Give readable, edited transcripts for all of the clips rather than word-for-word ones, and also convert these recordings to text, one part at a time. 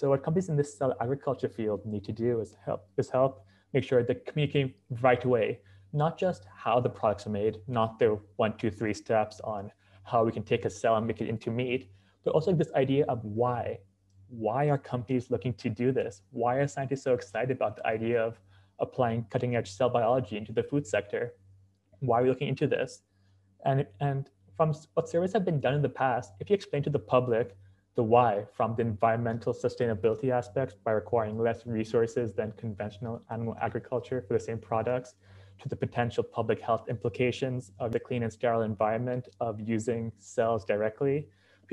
So what companies in this cell agriculture field need to do is help make sure they're communicating right away, not just how the products are made, not their 1, 2, 3 steps on how we can take a cell and make it into meat, but also this idea of why. Why are companies looking to do this? Why are scientists so excited about the idea of applying cutting edge cell biology into the food sector? Why are we looking into this? And from what surveys have been done in the past, if you explain to the public the why from the environmental sustainability aspects by requiring less resources than conventional animal agriculture for the same products, to the potential public health implications of the clean and sterile environment of using cells directly,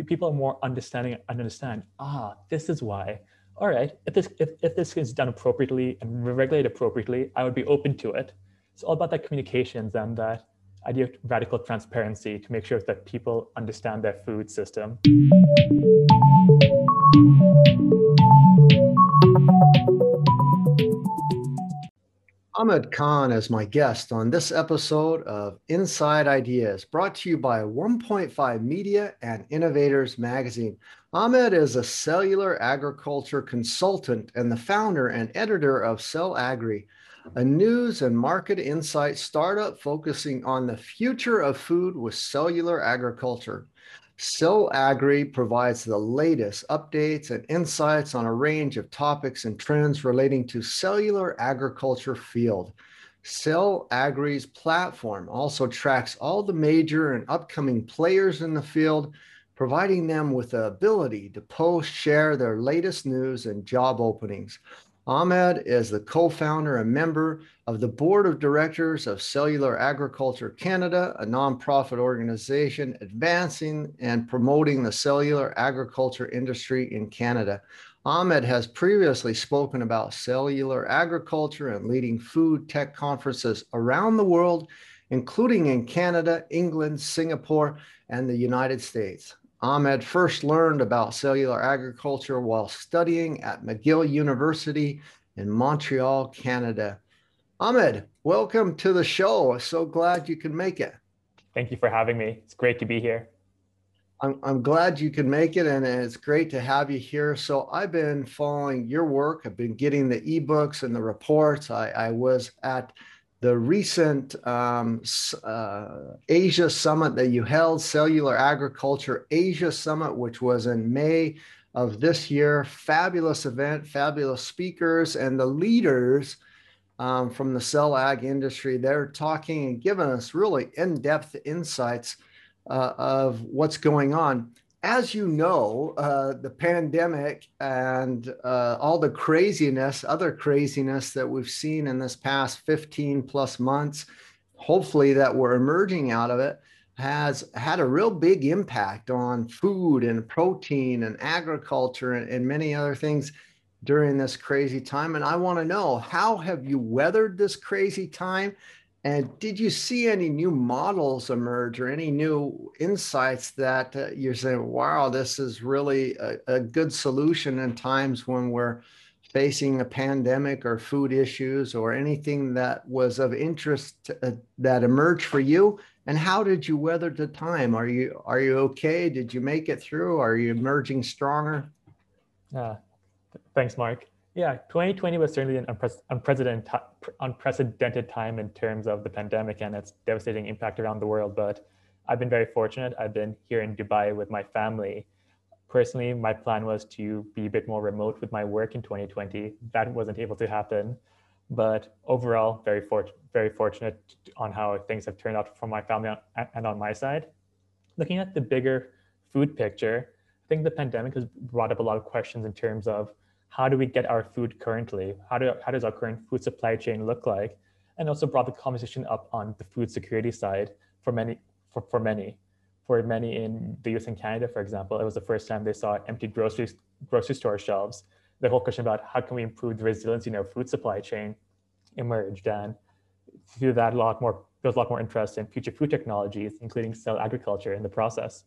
people are more understanding and understand, ah, this is why. All right, if this is done appropriately and regulated appropriately, I would be open to it. It's all about that communications and that idea of radical transparency to make sure that people understand their food system. Ahmed Khan is my guest on this episode of Inside Ideas, brought to you by 1.5 Media and Innovators Magazine. Ahmed is a cellular agriculture consultant and the founder and editor of Cell Agri, a news and market insight startup focusing on the future of food with cellular agriculture. Cell Agri provides the latest updates and insights on a range of topics and trends relating to cellular agriculture field. Cell Agri's platform also tracks all the major and upcoming players in the field, providing them with the ability to post, share their latest news and job openings. Ahmed is the co-founder and member of the board of directors of Cellular Agriculture Canada, a nonprofit organization advancing and promoting the cellular agriculture industry in Canada. Ahmed has previously spoken about cellular agriculture and leading food tech conferences around the world, including in Canada, England, Singapore, and the United States. Ahmed first learned about cellular agriculture while studying at McGill University in Montreal, Canada. Ahmed, welcome to the show. So glad you could make it. Thank you for having me. It's great to be here. I'm glad you could make it, and it's great to have you here. So I've been following your work. I've been getting the ebooks and the reports. I was at the recent Asia Summit that you held, Cellular Agriculture Asia Summit, which was in May of this year. Fabulous event, fabulous speakers, and the leaders from the cell ag industry. They're talking and giving us really in-depth insights of what's going on. As you know, the pandemic and all the craziness, other craziness that we've seen in this past 15 plus months, hopefully that we're emerging out of it, has had a real big impact on food and protein and agriculture and many other things during this crazy time. And I want to know, how have you weathered this crazy time? And did you see any new models emerge or any new insights that you're saying, wow, this is really a good solution in times when we're facing a pandemic or food issues, or anything that was of interest that emerged for you? And how did you weather the time? Are you okay? Did you make it through? Are you emerging stronger? Thanks, Mark. Yeah, 2020 was certainly an unprecedented time in terms of the pandemic and its devastating impact around the world, but I've been very fortunate. I've been here in Dubai with my family. Personally, my plan was to be a bit more remote with my work in 2020. That wasn't able to happen, but overall, very fortunate on how things have turned out for my family and on my side. Looking at the bigger food picture, I think the pandemic has brought up a lot of questions in terms of, how do we get our food currently? How does our current food supply chain look like? And also brought the conversation up on the food security side for many in the US and Canada, for example. It was the first time they saw empty grocery store shelves. The whole question about how can we improve the resiliency in our food supply chain emerged, and through that there was a lot more interest in future food technologies, including cell agriculture, in the process.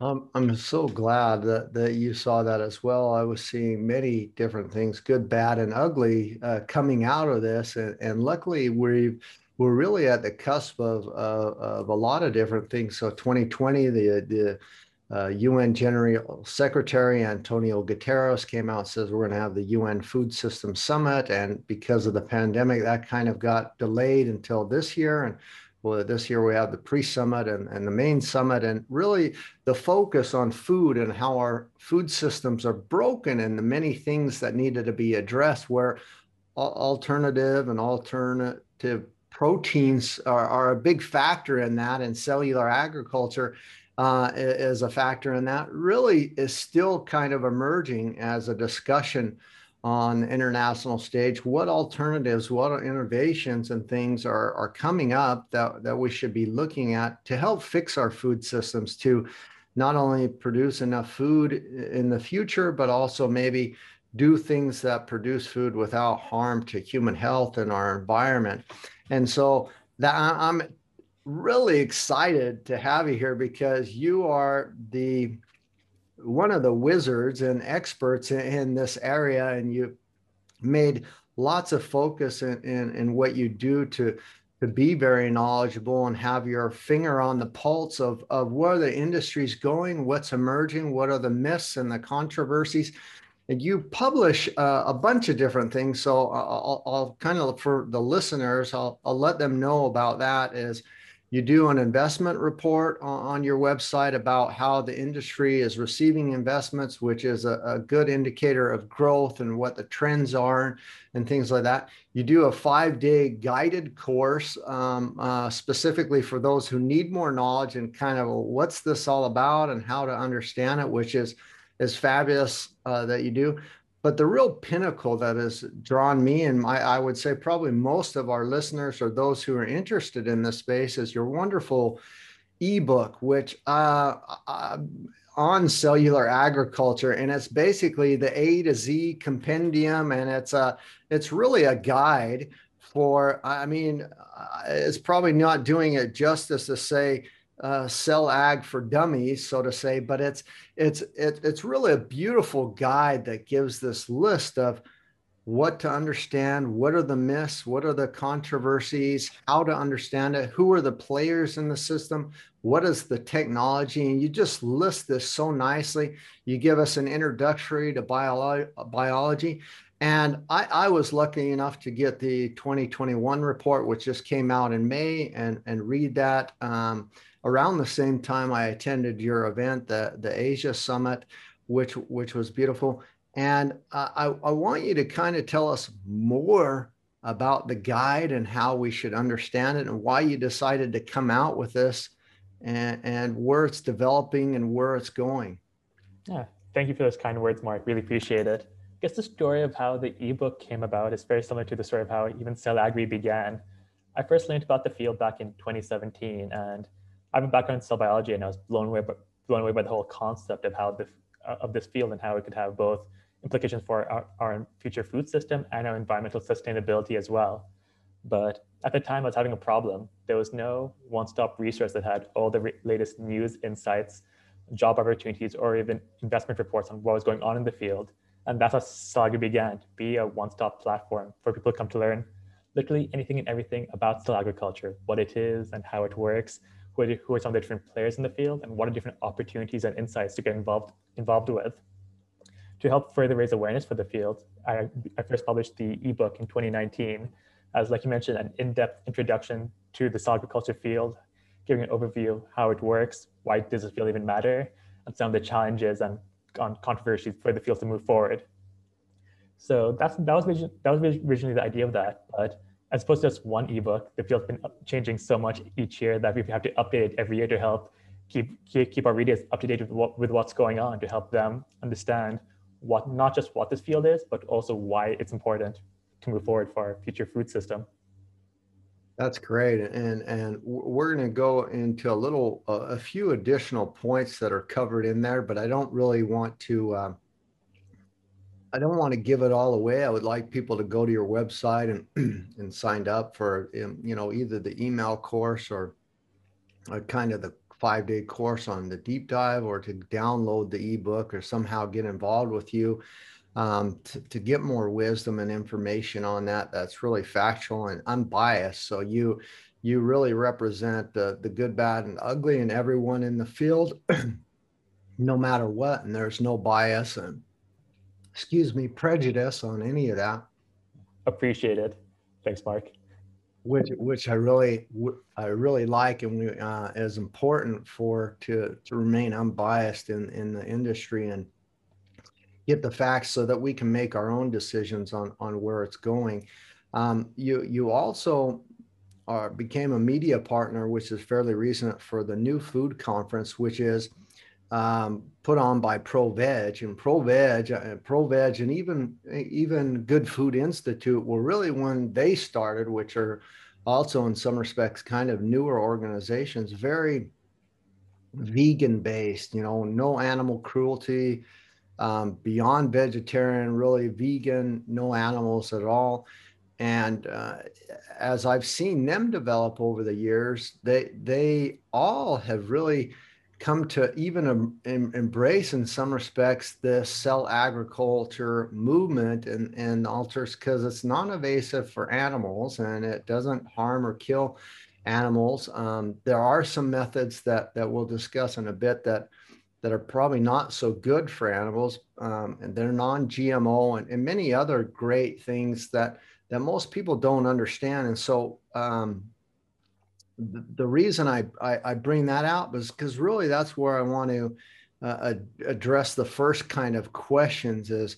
I'm so glad that you saw that as well. I was seeing many different things, good, bad, and ugly, coming out of this. And luckily, we're really at the cusp of a lot of different things. So 2020, the UN General Secretary Antonio Guterres came out and says we're going to have the UN Food System Summit, and because of the pandemic, that kind of got delayed until this year. And well, this year we have the pre-summit and the main summit, and really the focus on food and how our food systems are broken and the many things that needed to be addressed, where alternative proteins are a big factor in that, and cellular agriculture is a factor in that, really is still kind of emerging as a discussion on the international stage. What alternatives, what innovations and things are coming up that we should be looking at to help fix our food systems to not only produce enough food in the future, but also maybe do things that produce food without harm to human health and our environment. And so that I'm really excited to have you here, because you are one of the wizards and experts in this area, and you made lots of focus in what you do to be very knowledgeable and have your finger on the pulse of where the industry's going, what's emerging, what are the myths and the controversies. And you publish a bunch of different things. So I'll kind of, for the listeners, I'll let them know about that. Is you do an investment report on your website about how the industry is receiving investments, which is a good indicator of growth and what the trends are and things like that. You do a 5-day guided course specifically for those who need more knowledge and kind of what's this all about and how to understand it, which is fabulous that you do. But the real pinnacle that has drawn me, and I would say probably most of our listeners or those who are interested in this space, is your wonderful ebook, which on cellular agriculture, and it's basically the A to Z compendium, and it's really a guide for, I mean, it's probably not doing it justice to say Cell Ag for Dummies, so to say, but it's really a beautiful guide that gives this list of what to understand, what are the myths, what are the controversies, how to understand it, who are the players in the system, what is the technology, and you just list this so nicely. You give us an introductory to biology, and I was lucky enough to get the 2021 report, which just came out in May, and read that. Around the same time I attended your event, the Asia Summit, which was beautiful. And I want you to kind of tell us more about the guide and how we should understand it and why you decided to come out with this and where it's developing and where it's going. Yeah, thank you for those kind words, Mark. Really appreciate it. I guess the story of how the ebook came about is very similar to the story of how even Cell Agri began. I first learned about the field back in 2017, and I have a background in cell biology, and I was blown away by the whole concept of how this field and how it could have both implications for our future food system and our environmental sustainability as well. But at the time I was having a problem. There was no one-stop resource that had all the latest news, insights, job opportunities, or even investment reports on what was going on in the field. And that's how Cell Agri began, to be a one-stop platform for people to come to learn literally anything and everything about cell agriculture, what it is and how it works, who are some of the different players in the field, and what are different opportunities and insights to get involved with. To help further raise awareness for the field, I first published the ebook in 2019. As, like you mentioned, an in-depth introduction to the cell agriculture field, giving an overview of how it works, why does this field even matter, and some of the challenges and controversies for the field to move forward. So that was originally the idea of that, but as opposed to just one ebook, the field's been changing so much each year that we have to update it every year to help keep our readers up to date with what's going on, to help them understand not just what this field is, but also why it's important to move forward for our future food system. That's great, and we're going to go into a few additional points that are covered in there, but I don't really want to. I don't want to give it all away. I would like people to go to your website and sign up for, you know, either the email course or kind of the 5-day course on the deep dive, or to download the ebook or somehow get involved with you to get more wisdom and information on that. That's really factual and unbiased. So you really represent the good, bad, and ugly, and everyone in the field no matter what, and there's no bias and, excuse me, prejudice on any of that. Appreciated. Thanks, Mark. Which I really like, and we, is important to remain unbiased in the industry and get the facts so that we can make our own decisions on where it's going. You also became a media partner, which is fairly recent, for the New Food Conference, which is put on by ProVeg, and ProVeg, and even Good Food Institute were really when they started, which are also in some respects kind of newer organizations, very vegan based, you know, no animal cruelty, beyond vegetarian, really vegan, no animals at all. And as I've seen them develop over the years, they all have really come to even embrace in some respects this cell agriculture movement and alters, because it's non-invasive for animals and it doesn't harm or kill animals. There are some methods that we'll discuss in a bit that are probably not so good for animals, and they're non-GMO and many other great things that most people don't understand. And so the reason I bring that out was because really that's where I want to address the first kind of questions is,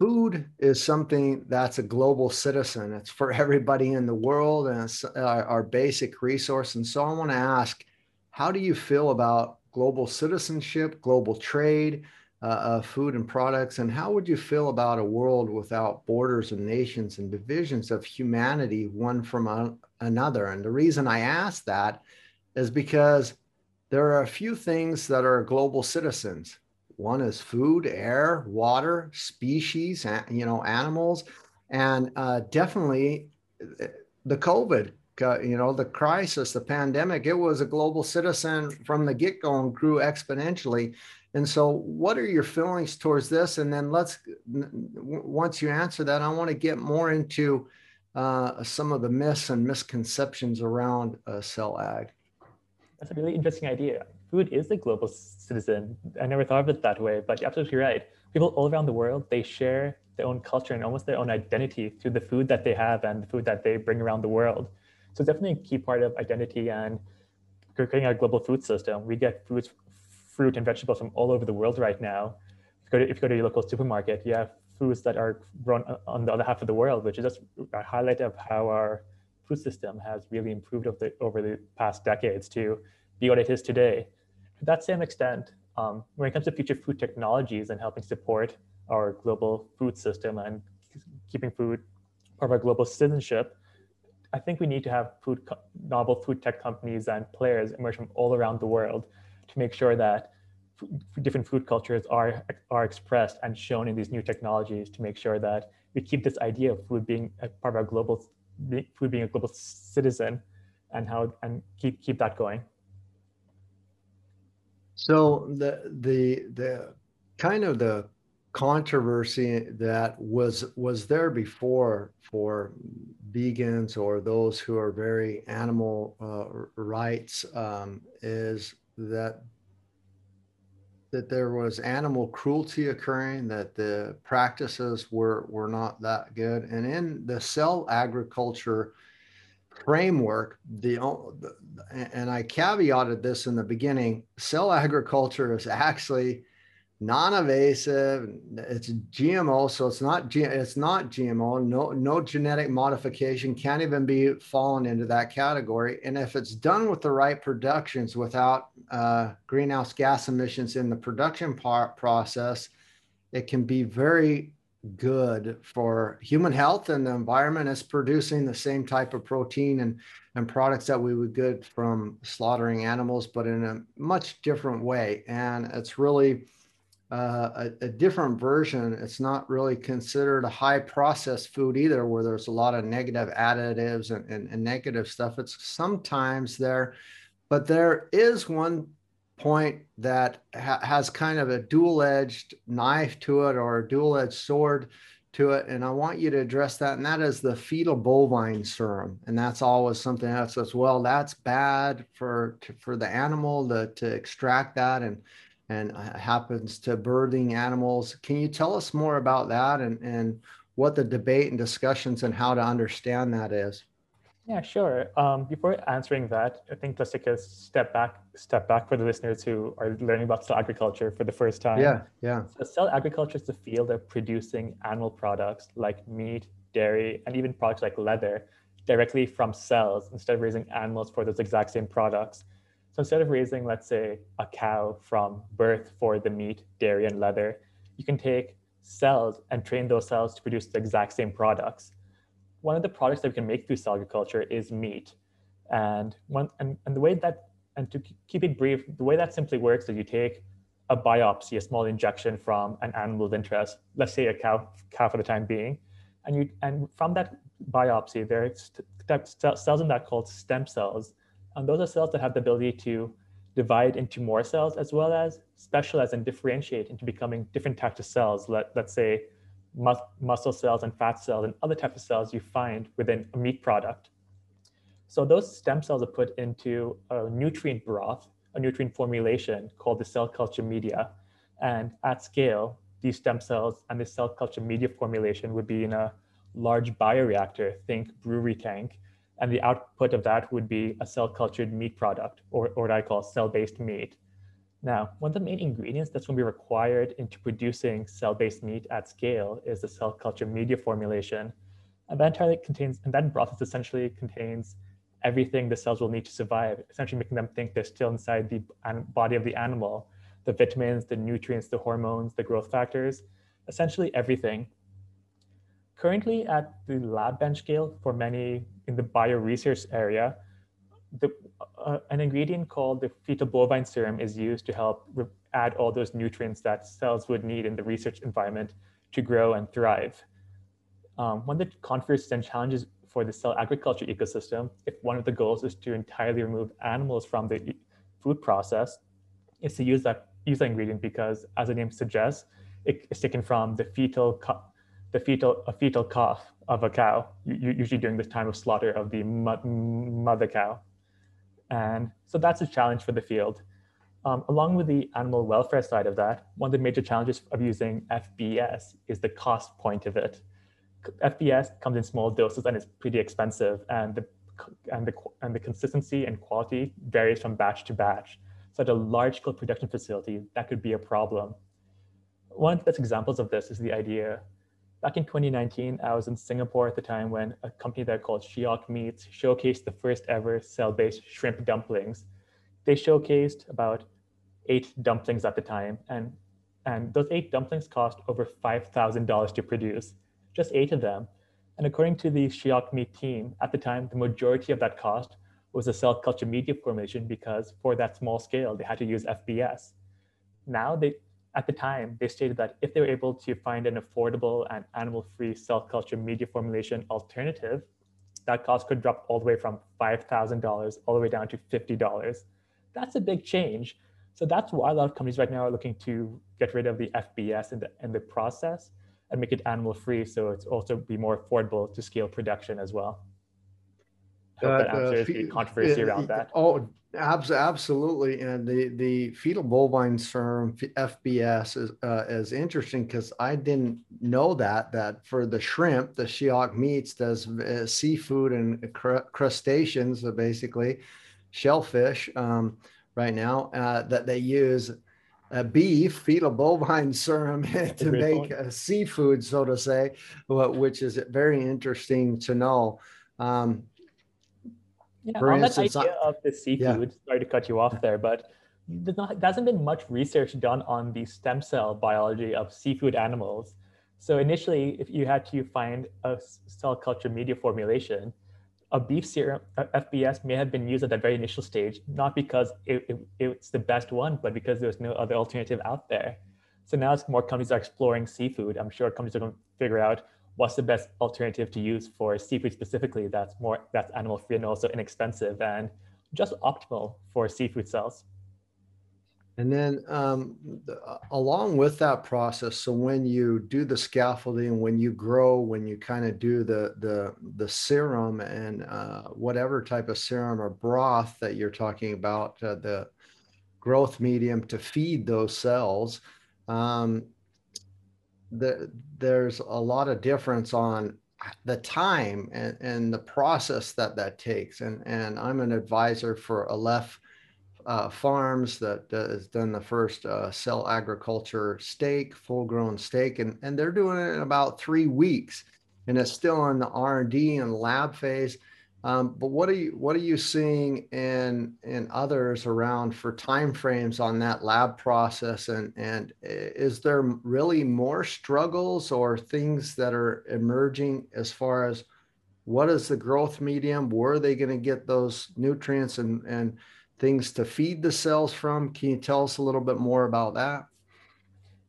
food is something that's a global citizen. It's for everybody in the world, and it's our basic resource. And so I want to ask, how do you feel about global citizenship, global trade of food and products? And how would you feel about a world without borders and nations and divisions of humanity, one from another? And the reason I ask that is because there are a few things that are global citizens. One is food, air, water, species, you know, animals, and definitely the COVID, you know, the crisis, the pandemic, it was a global citizen from the get-go and grew exponentially. And so what are your feelings towards this? And then once you answer that, I want to get more into some of the myths and misconceptions around cell ag. That's a really interesting idea. Food is a global citizen. I never thought of it that way, but you're absolutely right. People all around the world, they share their own culture and almost their own identity through the food that they have and the food that they bring around the world. So it's definitely a key part of identity and creating our global food system. We get fruit and vegetables from all over the world right now. If you go to your local supermarket, you have foods that are grown on the other half of the world, which is just a highlight of how our food system has really improved over the past decades to be what it is today. To that same extent, when it comes to future food technologies and helping support our global food system and keeping food part of our global citizenship, I think we need to have novel food tech companies and players emerge from all around the world to make sure that different food cultures are expressed and shown in these new technologies, to make sure that we keep this idea of food being a part of our global citizen and keep that going. So the kind of the controversy that was there before for vegans or those who are very animal rights is that there was animal cruelty occurring, that the practices were not that good. And in the cell agriculture framework, and I caveated this in the beginning, cell agriculture is actually non-invasive. It's GMO, so it's not GMO. No genetic modification, can't even be fallen into that category. And if it's done with the right productions without greenhouse gas emissions in the production process, it can be very good for human health and the environment. It's producing the same type of protein and products that we would get from slaughtering animals, but in a much different way. And it's really a different version. It's not really considered a high processed food either, where there's a lot of negative additives and negative stuff. It's sometimes there, but there is one point that has kind of a dual-edged knife to it, or a dual-edged sword to it. And I want you to address that. And that is the fetal bovine serum. And that's always something that says, well, that's bad for the animal to extract that. And and happens to birding animals. Can you tell us more about that and what the debate and discussions and how to understand that is? Yeah, sure. Before answering that, I think let's take a step back for the listeners who are learning about cell agriculture for the first time. Yeah. So cell agriculture is the field of producing animal products like meat, dairy, and even products like leather directly from cells instead of raising animals for those exact same products. So instead of raising, let's say, a cow from birth for the meat, dairy, and leather, you can take cells and train those cells to produce the exact same products. One of the products that we can make through cell agriculture is meat. And to keep it brief, the way that simply works is you take a biopsy, a small injection from an animal of interest, let's say a cow for the time being, and from that biopsy, there are cells in that called stem cells. And those are cells that have the ability to divide into more cells as well as specialize and differentiate into becoming different types of cells, let's say muscle cells and fat cells and other types of cells you find within a meat product. So those stem cells are put into a nutrient broth, a nutrient formulation called the cell culture media. And at scale, these stem cells and the cell culture media formulation would be in a large bioreactor, think brewery tank. And the output of that would be a cell cultured meat product, or what I call cell-based meat. Now, one of the main ingredients that's going to be required into producing cell-based meat at scale is the cell culture media formulation. And that process essentially contains everything the cells will need to survive, essentially making them think they're still inside the body of the animal, the vitamins, the nutrients, the hormones, the growth factors, essentially everything. Currently at the lab bench scale for many in the bioresearch area, an ingredient called the fetal bovine serum is used to help add all those nutrients that cells would need in the research environment to grow and thrive. One of the controversies and challenges for the cell agriculture ecosystem, if one of the goals is to entirely remove animals from the food process, is to use that ingredient because, as the name suggests, it is taken from a fetal calf of a cow, usually during the time of slaughter of the mother cow. And so that's a challenge for the field. Along with the animal welfare side of that, one of the major challenges of using FBS is the cost point of it. FBS comes in small doses and is pretty expensive, and the consistency and quality varies from batch to batch. So at a large-scale production facility, that could be a problem. One of the best examples of this is the idea. Back in 2019, I was in Singapore at the time when a company there called Shiok Meats showcased the first ever cell-based shrimp dumplings. They showcased about 8 dumplings at the time, and those 8 dumplings cost over $5,000 to produce, just 8 of them. And according to the Shiok Meat team, at the time, the majority of that cost was the cell culture media formulation because for that small scale, they had to use FBS. At the time, they stated that if they were able to find an affordable and animal-free cell culture media formulation alternative, that cost could drop all the way from $5,000 all the way down to $50. That's a big change. So that's why a lot of companies right now are looking to get rid of the FBS in the process and make it animal-free so it's also be more affordable to scale production as well. I hope that answers the controversy around that. Oh, absolutely. And the fetal bovine serum, FBS, is interesting because I didn't know that for the shrimp, the Shiok Meats does seafood and crustaceans, basically shellfish right now, that they use beef, fetal bovine serum to make seafood, so to say, which is very interesting to know. Yeah, on that idea of the seafood, sorry to cut you off there, but there hasn't been much research done on the stem cell biology of seafood animals. So initially, if you had to find a cell culture media formulation, a beef serum, FBS, may have been used at that very initial stage, not because it's the best one, but because there was no other alternative out there. So now as more companies are exploring seafood, I'm sure companies are going to figure out what's the best alternative to use for seafood specifically that's animal-free and also inexpensive and just optimal for seafood cells. And then along with that process, so when you do the scaffolding, when you grow, when you kind of do the serum and whatever type of serum or broth that you're talking about, growth medium to feed those cells, there's a lot of difference on the time and the process that takes. And I'm an advisor for Aleph Farms that has done the first cell agriculture steak, full-grown steak, and they're doing it in about 3 weeks, and it's still in the R&D and lab phase. But what are you seeing in others around for timeframes on that lab process, and is there really more struggles or things that are emerging as far as what is the growth medium? Where are they going to get those nutrients and things to feed the cells from? Can you tell us a little bit more about that?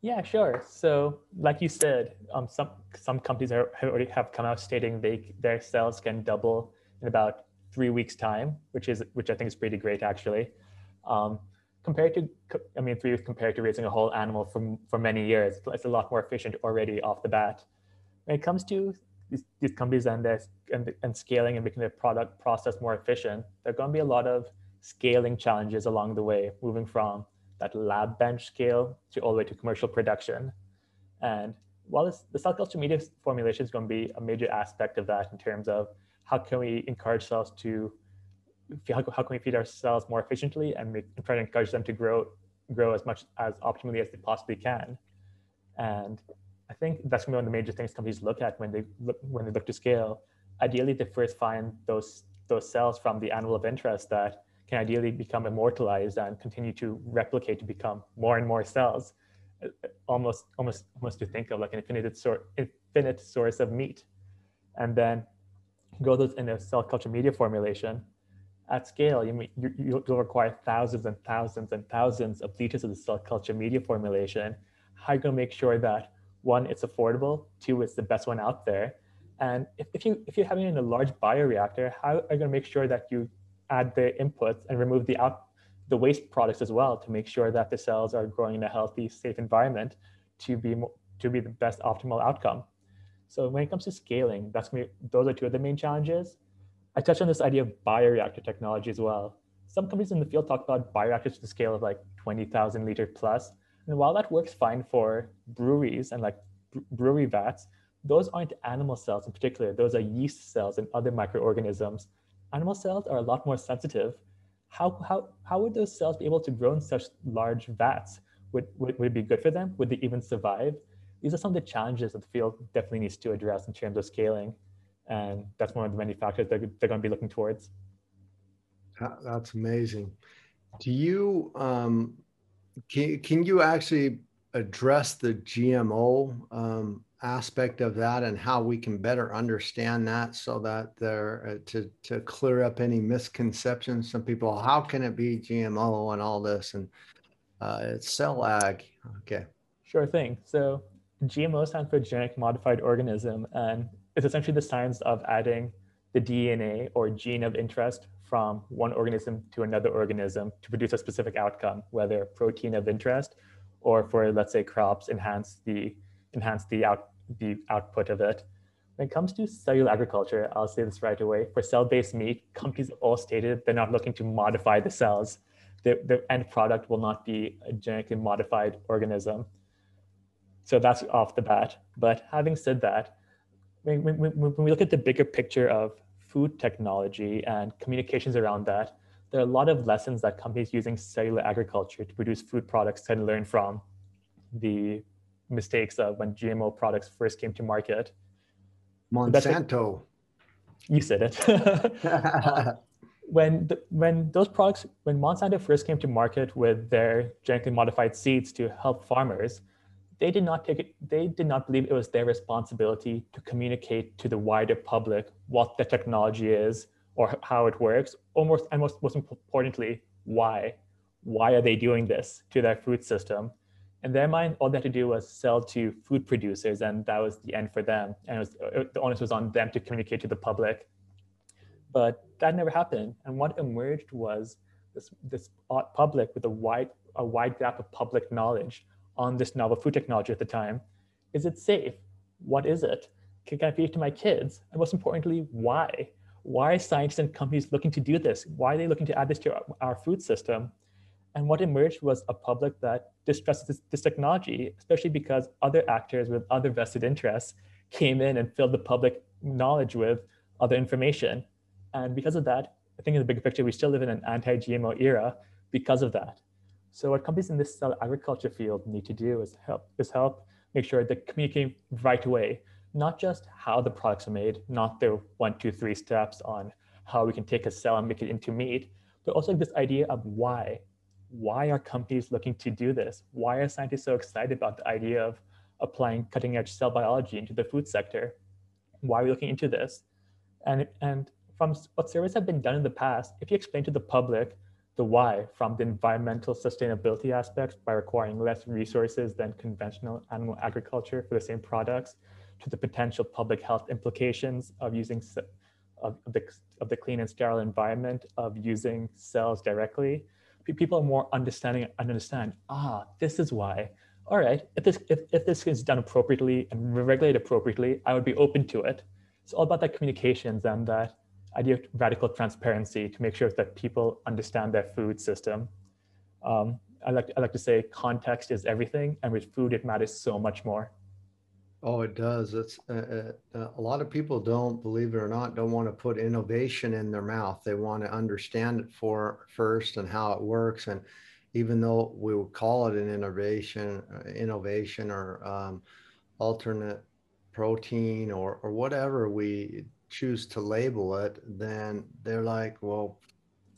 Yeah, sure. So like you said, some companies have already come out stating their cells can double in about 3 weeks time, which I think is pretty great actually. Compared to raising a whole animal for many years, it's a lot more efficient already off the bat. When it comes to these companies and scaling and making their product process more efficient, there are going to be a lot of scaling challenges along the way, moving from that lab bench scale to all the way to commercial production. And while the cell culture media formulation is going to be a major aspect of that in terms of how can we feed our cells more efficiently and try to encourage them to grow as much as optimally as they possibly can. And I think that's one of the major things companies look at when they look to scale. Ideally, they first find those cells from the animal of interest that can ideally become immortalized and continue to replicate to become more and more cells, almost to think of like an infinite source of meat. And then go those in a cell culture media formulation at scale, you'll require thousands and thousands and thousands of liters of the cell culture media formulation. How are you going to make sure that one, it's affordable, two, it's the best one out there? And if you're having it in a large bioreactor, how are you going to make sure that you add the inputs and remove the waste products as well to make sure that the cells are growing in a healthy, safe environment to be the best optimal outcome? So when it comes to scaling, those are two of the main challenges. I touched on this idea of bioreactor technology as well. Some companies in the field talk about bioreactors to the scale of like 20,000 liter plus. And while that works fine for breweries and like brewery vats, those aren't animal cells in particular. Those are yeast cells and other microorganisms. Animal cells are a lot more sensitive. How would those cells be able to grow in such large vats? Would it be good for them? Would they even survive? These are some of the challenges that the field definitely needs to address in terms of scaling. And that's one of the many factors that they're going to be looking towards. That's amazing. Do you, can you actually address the GMO aspect of that and how we can better understand that so that to clear up any misconceptions? Some people, how can it be GMO and all this? And it's cell ag, okay. Sure thing. So GMO stands for genetic modified organism, and it's essentially the science of adding the DNA or gene of interest from one organism to another organism to produce a specific outcome, whether protein of interest or for, let's say, crops, enhance the output of it. When it comes to cellular agriculture, I'll say this right away, for cell-based meat, companies have all stated they're not looking to modify the cells. The end product will not be a genetically modified organism. So that's off the bat. But having said that, when we look at the bigger picture of food technology and communications around that, there are a lot of lessons that companies using cellular agriculture to produce food products can learn from the mistakes of when GMO products first came to market. Monsanto. You said it. When Monsanto first came to market with their genetically modified seeds to help farmers, they did not believe it was their responsibility to communicate to the wider public what the technology is or how it works, and most importantly, why. Why are they doing this to their food system? In their mind, all they had to do was sell to food producers, and that was the end for them. And the onus was on them to communicate to the public. But that never happened. And what emerged was this public with a wide gap of public knowledge on this novel food technology at the time. Is it safe? What is it? Can I feed it to my kids? And most importantly, why? Why are scientists and companies looking to do this? Why are they looking to add this to our food system? And what emerged was a public that distrusted this technology, especially because other actors with other vested interests came in and filled the public knowledge with other information. And because of that, I think in the bigger picture, we still live in an anti-GMO era because of that. So what companies in this cell agriculture field need to do is help make sure they're communicating right away, not just how the products are made, not their 1, 2, 3 steps on how we can take a cell and make it into meat, but also this idea of why. Why are companies looking to do this? Why are scientists so excited about the idea of applying cutting edge cell biology into the food sector? Why are we looking into this? And from what surveys have been done in the past, if you explain to the public the why, from the environmental sustainability aspects by requiring less resources than conventional animal agriculture for the same products, to the potential public health implications of using of the clean and sterile environment, of using cells directly, people are more understanding and understand, ah, this is why. All right, if this is done appropriately and regulated appropriately, I would be open to it. It's all about that communications and that idea of radical transparency to make sure that people understand their food system. I like to say context is everything, and with food, it matters so much more. Oh, it does. It's a lot of people don't, believe it or not, don't want to put innovation in their mouth. They want to understand it first and how it works. And even though we would call it an innovation or alternate protein or whatever we choose to label it, then they're like, well,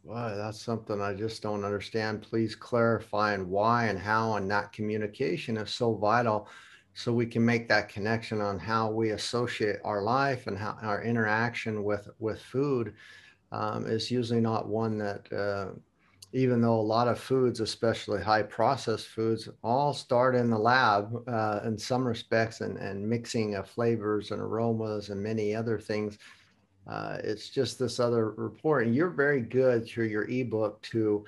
wow, that's something I just don't understand. Please clarify, and why and how, and that communication is so vital. So we can make that connection on how we associate our life and how our interaction with food is usually not one that, even though a lot of foods, especially high processed foods, all start in the lab in some respects, and mixing of flavors and aromas and many other things. It's just this other report, and you're very good through your ebook to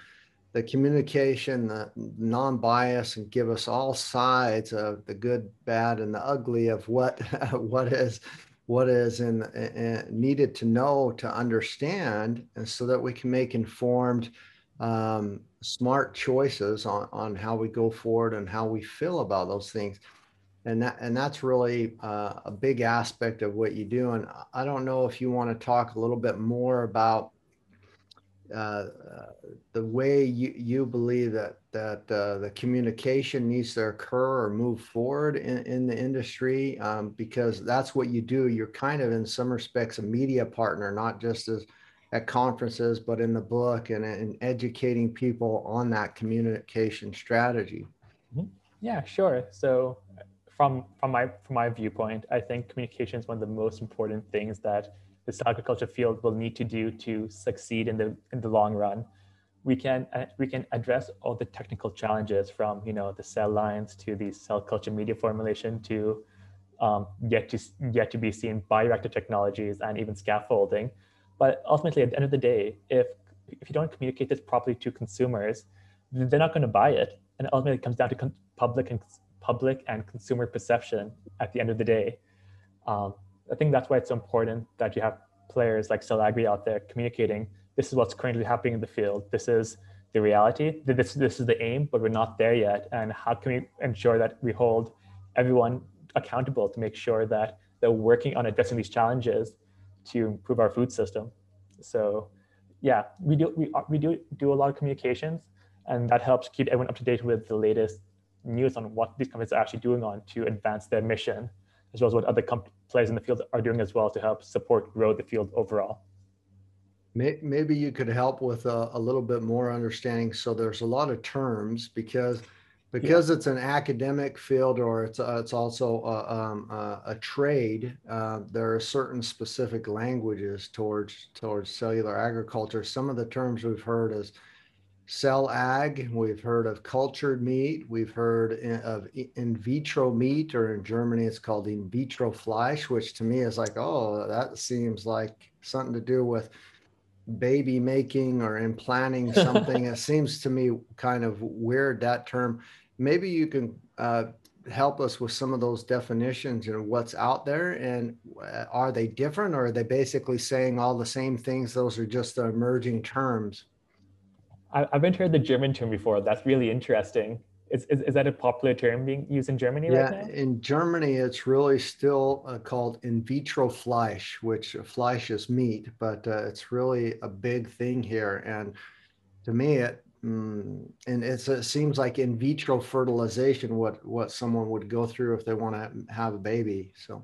the communication, the non-bias, and give us all sides of the good, bad, and the ugly of what is needed to know to understand, and so that we can make informed, smart choices on how we go forward and how we feel about those things. And that's really a big aspect of what you do. And I don't know if you want to talk a little bit more about the way you believe that the communication needs to occur or move forward in the industry, because that's what you do. You're kind of, in some respects, a media partner, not just as at conferences, but in the book and educating people on that communication strategy. Mm-hmm. Yeah, sure. So from my viewpoint, I think communication is one of the most important things that this agriculture field will need to do to succeed in the long run. We can address all the technical challenges, from the cell lines to the cell culture media formulation to yet to be seen bioreactor technologies and even scaffolding. But ultimately, at the end of the day, if you don't communicate this properly to consumers, they're not going to buy it. And ultimately, it comes down to public and consumer perception at the end of the day. I think that's why it's so important that you have players like CellAgri out there communicating, this is what's currently happening in the field. This is the reality. This is the aim, but we're not there yet. And how can we ensure that we hold everyone accountable to make sure that they're working on addressing these challenges to improve our food system? So yeah, we do a lot of communications, and that helps keep everyone up to date with the latest news on what these companies are actually doing on to advance their mission, as well as what other players in the field are doing as well to help support, grow the field overall. Maybe you could help with a little bit more understanding. So there's a lot of terms because yeah, it's an academic field, or it's also a trade. There are certain specific languages towards cellular agriculture. Some of the terms we've heard is cell ag, we've heard of cultured meat, we've heard of in vitro meat, or in Germany it's called in vitro Fleisch, which to me is like, oh, that seems like something to do with baby making or implanting something. It seems to me kind of weird, that term. Maybe you can help us with some of those definitions and what's out there, and are they different, or are they basically saying all the same things? Those are just the emerging terms. I haven't heard the German term before. That's really interesting. Is that a popular term being used in Germany right now? Yeah, in Germany, it's really still called in vitro Fleisch, which Fleisch is meat, but it's really a big thing here. And to me, it seems like in vitro fertilization, what someone would go through if they want to have a baby. So.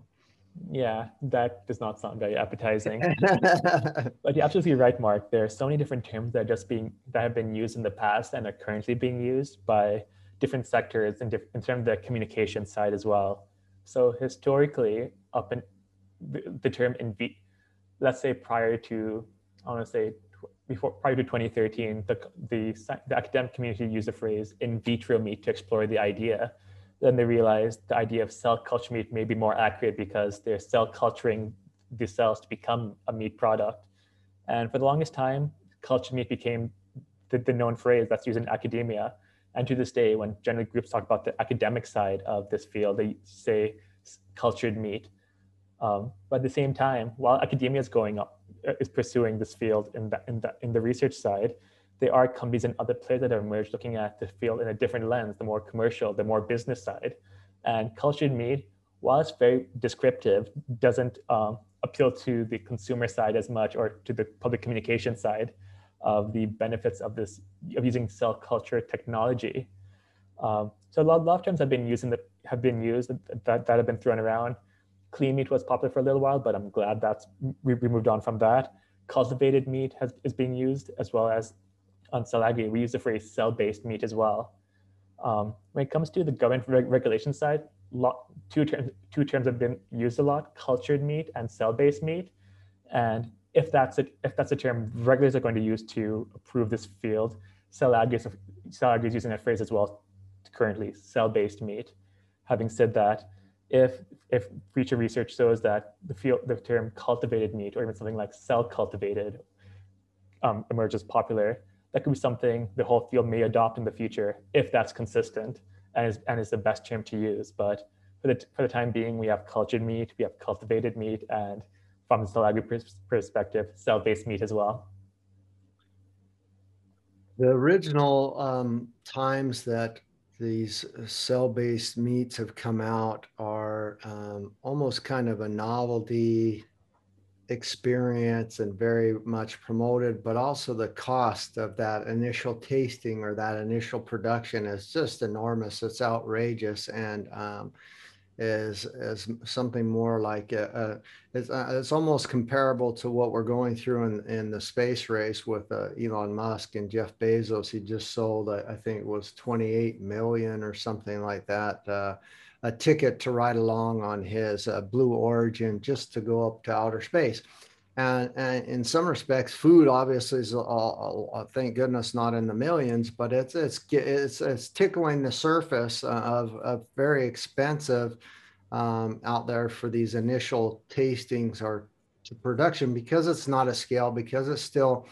Yeah, that does not sound very appetizing. But you're absolutely right, Mark. There are so many different terms that are just have been used in the past and are currently being used by different sectors in terms of the communication side as well. So historically, up in the term let's say prior to, I want to say prior to 2013, the academic community used the phrase in vitro meat to explore the idea. Then they realized the idea of cell culture meat may be more accurate because they're cell culturing the cells to become a meat product. And for the longest time, culture meat became the known phrase that's used in academia. And to this day, when generally groups talk about the academic side of this field, they say cultured meat. But at the same time, while academia is pursuing this field in the research side, there are companies and other players that have emerged looking at the field in a different lens, the more commercial, the more business side. And cultured meat, while it's very descriptive, doesn't appeal to the consumer side as much or to the public communication side of the benefits of this, of using cell culture technology. So a lot of terms have been used that have been thrown around. Clean meat was popular for a little while, but I'm glad that we moved on from that. Cultivated meat is being used, as well as on cell agri, we use the phrase cell-based meat as well. When it comes to the government regulation side, two terms have been used a lot: cultured meat and cell-based meat. And if that's a term regulators are going to use to approve this field, cell agri is using that phrase as well currently, cell-based meat. Having said that, if future research shows that the term cultivated meat or even something like cell cultivated emerges popular, that could be something the whole field may adopt in the future if that's consistent and is the best term to use. But for the time being, we have cultured meat, we have cultivated meat, and from the cell agri perspective, cell-based meat as well. The original times that these cell-based meats have come out are almost kind of a novelty experience and very much promoted, but also the cost of that initial tasting or that initial production is just enormous. It's outrageous and is something more like it's almost comparable to what we're going through in the space race with Elon Musk and Jeff Bezos. He just sold, I think it was 28 million or something like that, a ticket to ride along on his Blue Origin just to go up to outer space. And in some respects, food obviously is, thank goodness, not in the millions, but it's tickling the surface of very expensive out there for these initial tastings or to production, because it's not a scale, because it's still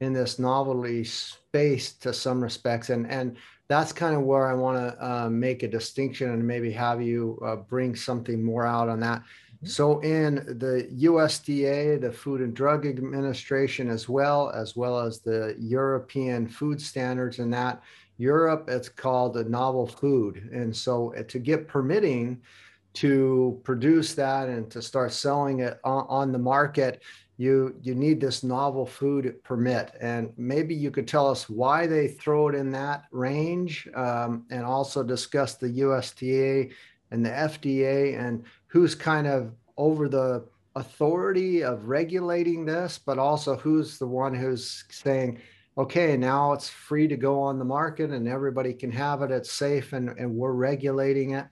in this novelty space to some respects. And that's kind of where I want to make a distinction and maybe have you bring something more out on that. Mm-hmm. So in the USDA, the Food and Drug Administration, as well as the European food standards and that, Europe, it's called a novel food. And so to get permitting to produce that and to start selling it on the market, you need this novel food permit. And maybe you could tell us why they throw it in that range and also discuss the USDA and the FDA and who's kind of over the authority of regulating this, but also who's the one who's saying, okay, now it's free to go on the market and everybody can have it, it's safe and we're regulating it.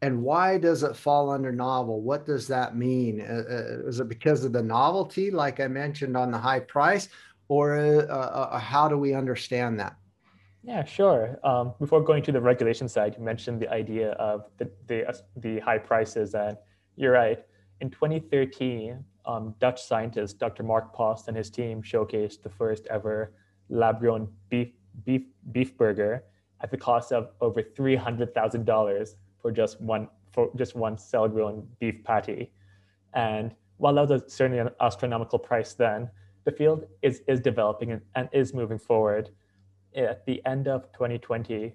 And why does it fall under novel? What does that mean? Is it because of the novelty, like I mentioned, on the high price, or how do we understand that? Yeah, sure. Before going to the regulation side, you mentioned the idea of the high prices, and you're right. In 2013, Dutch scientist Dr. Mark Post and his team showcased the first ever lab-grown beef burger at the cost of over $300,000. For just one cell-grown beef patty. And while that was certainly an astronomical price then, the field is developing and is moving forward. at the end of 2020,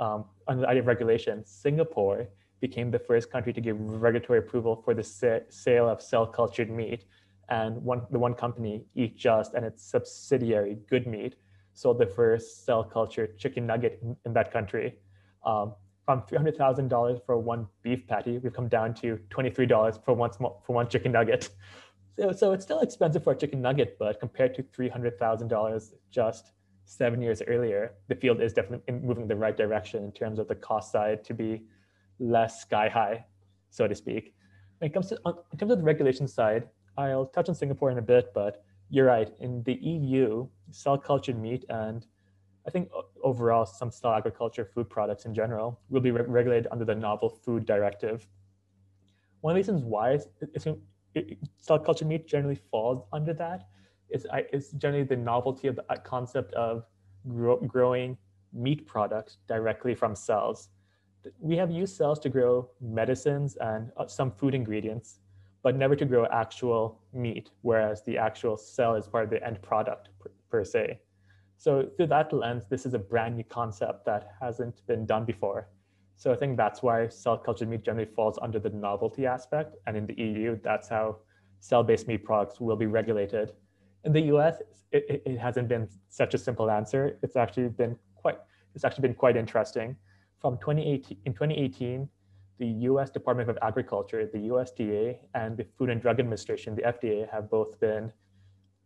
under the idea of regulation, Singapore became the first country to give regulatory approval for the sale of cell-cultured meat. And the one company, Eat Just, and its subsidiary, Good Meat, sold the first cell-cultured chicken nugget in that country. From $300,000 for one beef patty, we've come down to $23 for one chicken nugget. So it's still expensive for a chicken nugget, but compared to $300,000 just 7 years earlier, the field is definitely moving in the right direction in terms of the cost side to be less sky high, so to speak. When it comes to, in terms of the regulation side, I'll touch on Singapore in a bit, but you're right. In the EU, cell-cultured meat and I think overall some cell agriculture food products in general will be regulated under the Novel Food Directive. One of the reasons why cell-cultured meat generally falls under that is generally the novelty of the concept of growing meat products directly from cells. We have used cells to grow medicines and some food ingredients, but never to grow actual meat, whereas the actual cell is part of the end product per se. So through that lens, this is a brand new concept that hasn't been done before. So I think that's why cell-cultured meat generally falls under the novelty aspect. And in the EU, that's how cell-based meat products will be regulated. In the US, it hasn't been such a simple answer. It's actually been quite interesting. In 2018, the US Department of Agriculture, the USDA, and the Food and Drug Administration, the FDA, have both been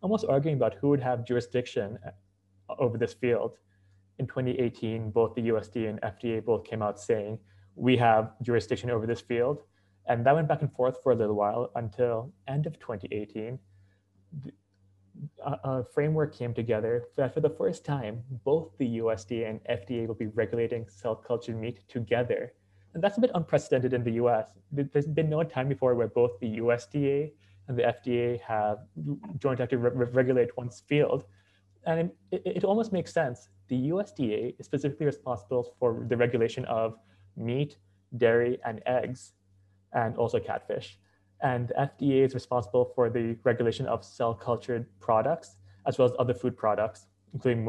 almost arguing about who would have jurisdiction over this field. In 2018, both the USDA and FDA both came out saying, we have jurisdiction over this field. And that went back and forth for a little while until end of 2018. A framework came together that for the first time, both the USDA and FDA will be regulating cell-cultured meat together. And that's a bit unprecedented in the US. There's been no time before where both the USDA and the FDA have joined up to regulate one's field. And it almost makes sense. The USDA is specifically responsible for the regulation of meat, dairy, and eggs, and also catfish. And the FDA is responsible for the regulation of cell-cultured products, as well as other food products, including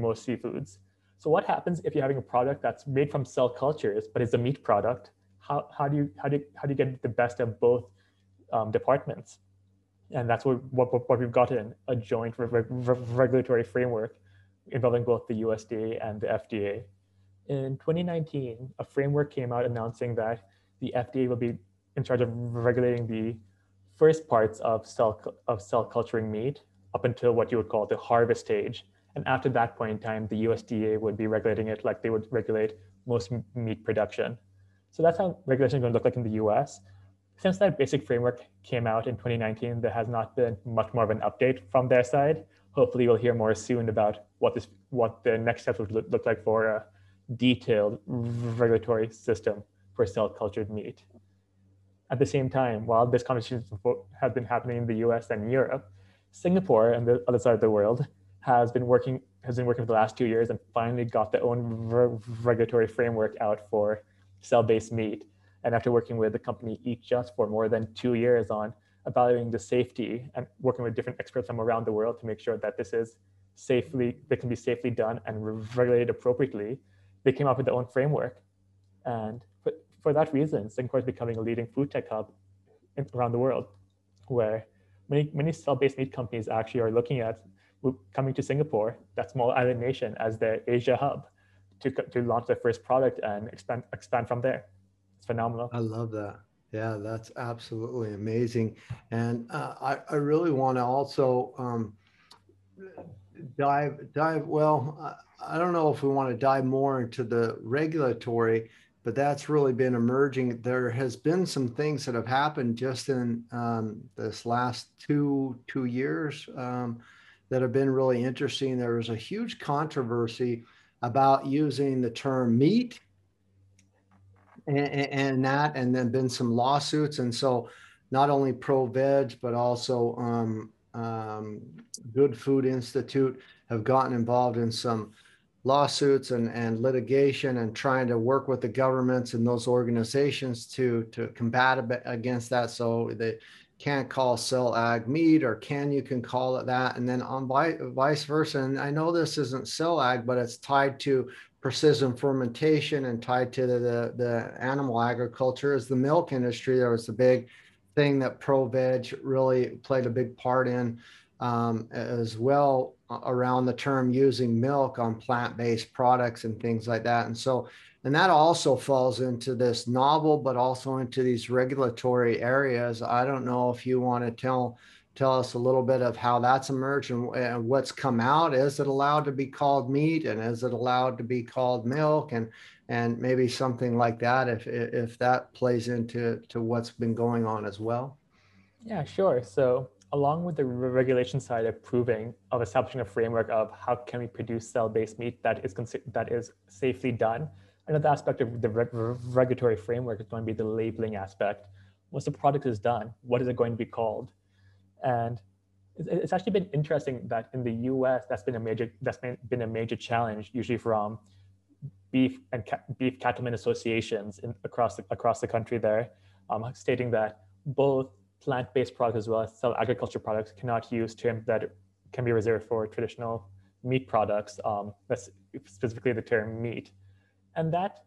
most seafoods. So what happens if you're having a product that's made from cell cultures, but it's a meat product? How do you get the best of both departments? And that's what we've gotten, a joint regulatory framework involving both the USDA and the FDA. In 2019, a framework came out announcing that the FDA will be in charge of regulating the first parts of cell culturing meat up until what you would call the harvest stage. And after that point in time, the USDA would be regulating it like they would regulate most meat production. So that's how regulation is going to look like in the US. Since that basic framework came out in 2019, there has not been much more of an update from their side. Hopefully you'll hear more soon about what the next steps would look like for a detailed regulatory system for cell-cultured meat. At the same time, while this conversation has been happening in the US and Europe, Singapore and the other side of the world has been working for the last 2 years and finally got their own regulatory framework out for cell-based meat. And after working with the company Eat Just for more than 2 years on evaluating the safety and working with different experts from around the world to make sure that this can be safely done and regulated appropriately, they came up with their own framework. And for that reason, Singapore is becoming a leading food tech hub around the world, where many cell-based meat companies actually are looking at coming to Singapore, that small island nation, as their Asia hub to launch their first product and expand from there. It's phenomenal. I love that. Yeah, that's absolutely amazing. And I really want to also dive. Well, I don't know if we want to dive more into the regulatory, but that's really been emerging. There has been some things that have happened just in this last two years that have been really interesting. There was a huge controversy about using the term meat and then been some lawsuits. And so not only ProVeg, but also Good Food Institute have gotten involved in some lawsuits and litigation and trying to work with the governments and those organizations to combat against that. So can't call cell ag meat, or you can call it that, and then on vice versa. And I know this isn't cell ag, but it's tied to precision fermentation and tied to the animal agriculture. Is the milk industry, there was the big thing that ProVeg really played a big part in as well, around the term using milk on plant-based products and things like that. And so, and that also falls into this novel, but also into these regulatory areas. I don't know if you want to tell us a little bit of how that's emerged and what's come out. Is it allowed to be called meat, and is it allowed to be called milk, and maybe something like that, if that plays into what's been going on as well? Yeah, sure. So along with the regulation side of establishing a framework of how can we produce cell-based meat that is safely done, another aspect of the regulatory framework is going to be the labeling aspect. Once the product is done, what is it going to be called? And it's actually been interesting that in the US, that's been a major challenge, usually from beef cattlemen associations across the country there, stating that both plant-based products as well as cell agriculture products cannot use terms that can be reserved for traditional meat products, that's specifically the term meat. And that,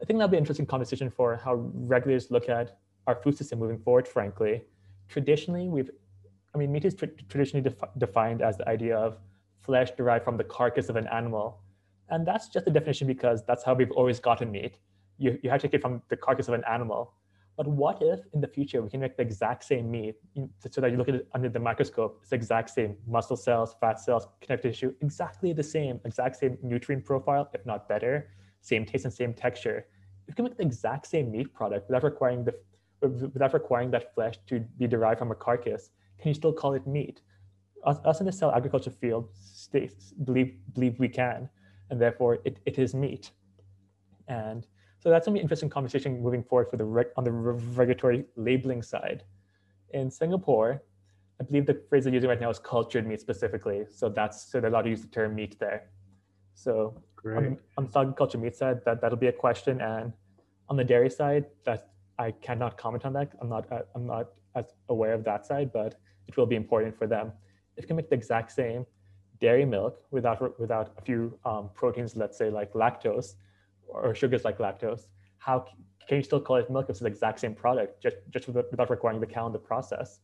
I think that'll be an interesting conversation for how regulators look at our food system moving forward, frankly. Traditionally, meat is traditionally defined as the idea of flesh derived from the carcass of an animal. And that's just the definition because that's how we've always gotten meat. You have to take it from the carcass of an animal. But what if in the future we can make the exact same meat so that you look at it under the microscope, it's the exact same muscle cells, fat cells, connective tissue, exactly the same, exact same nutrient profile, if not better, same taste and same texture. You can make the exact same meat product without requiring that flesh to be derived from a carcass. Can you still call it meat? Us in the cell agriculture field believe we can, and therefore it is meat. And so that's going to be an interesting conversation moving forward on the regulatory labeling side. In Singapore, I believe the phrase they're using right now is cultured meat specifically. So they're allowed to use the term meat there. So on the cell agriculture meat side, that'll be a question. And on the dairy side, that I cannot comment on that. I'm not as aware of that side, but it will be important for them. If you can make the exact same dairy milk without a few proteins, let's say like lactose, or sugars like lactose, how can you still call it milk if it's the exact same product, just without requiring the cow in the process?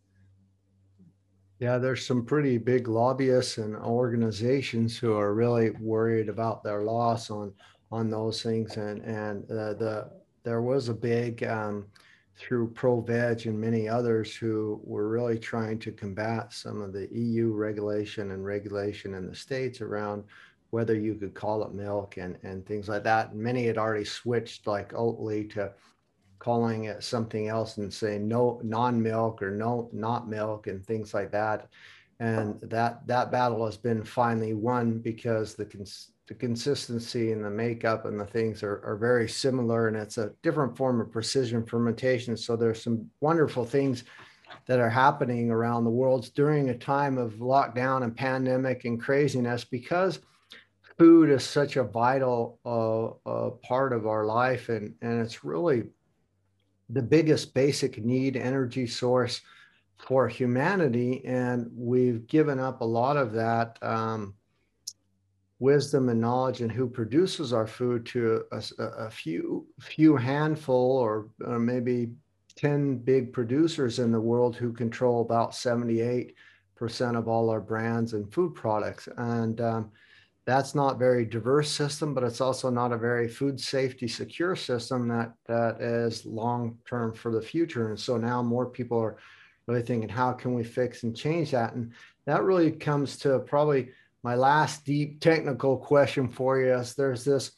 Yeah, there's some pretty big lobbyists and organizations who are really worried about their loss on those things. There was a big, through ProVeg and many others who were really trying to combat some of the EU regulation in the States around whether you could call it milk and things like that. Many had already switched, like Oatly, to calling it something else and saying no, non-milk, or no, not milk, and things like that. And that battle has been finally won because the consistency and the makeup and the things are very similar, and it's a different form of precision fermentation. So there's some wonderful things that are happening around the world during a time of lockdown and pandemic and craziness, because food is such a vital part of our life, and it's really the biggest basic need energy source for humanity. And we've given up a lot of that wisdom and knowledge and who produces our food to a few handful, or maybe 10 big producers in the world who control about 78% of all our brands and food products. And that's not a very diverse system, but it's also not a very food safety secure system that is long-term for the future. And so now more people are really thinking, how can we fix and change that? And that really comes to probably my last deep technical question for you. Is there's this,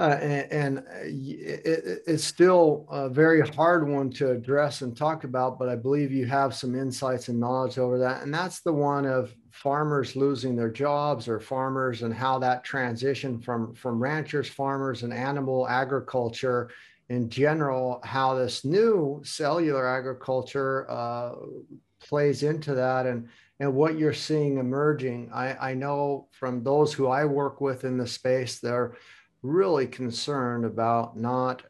it's still a very hard one to address and talk about, but I believe you have some insights and knowledge over that. And that's the one of farmers losing their jobs, or farmers, and how that transition from ranchers, farmers, and animal agriculture in general, how this new cellular agriculture plays into that, and what you're seeing emerging. I know from those who I work with in the space, they're really concerned about not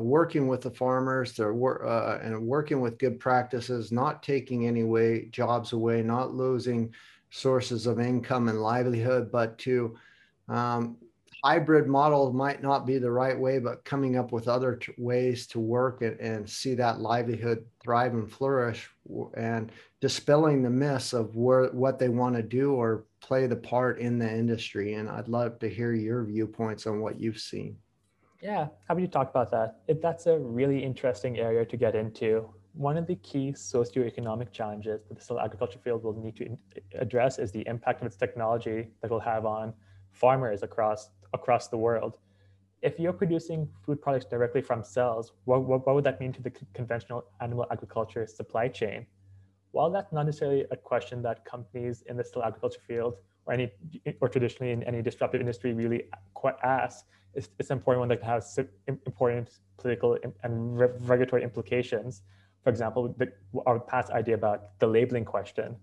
working with the farmers, and working with good practices, not taking any jobs away, not losing sources of income and livelihood, but to hybrid model might not be the right way, but coming up with other ways to work and see that livelihood thrive and flourish, and dispelling the myths of what they want to do or play the part in the industry. And I'd love to hear your viewpoints on what you've seen. Yeah, happy to talk about that. That's a really interesting area to get into. One of the key socioeconomic challenges that the cellular agriculture field will need to address is the impact of its technology that will have on farmers across the world. If you're producing food products directly from cells, what would that mean to the conventional animal agriculture supply chain? While that's not necessarily a question that companies in the cellular agriculture field or traditionally in any disruptive industry really quite ask, it's an important one that has important political and regulatory implications. For example, our past idea about the labeling question,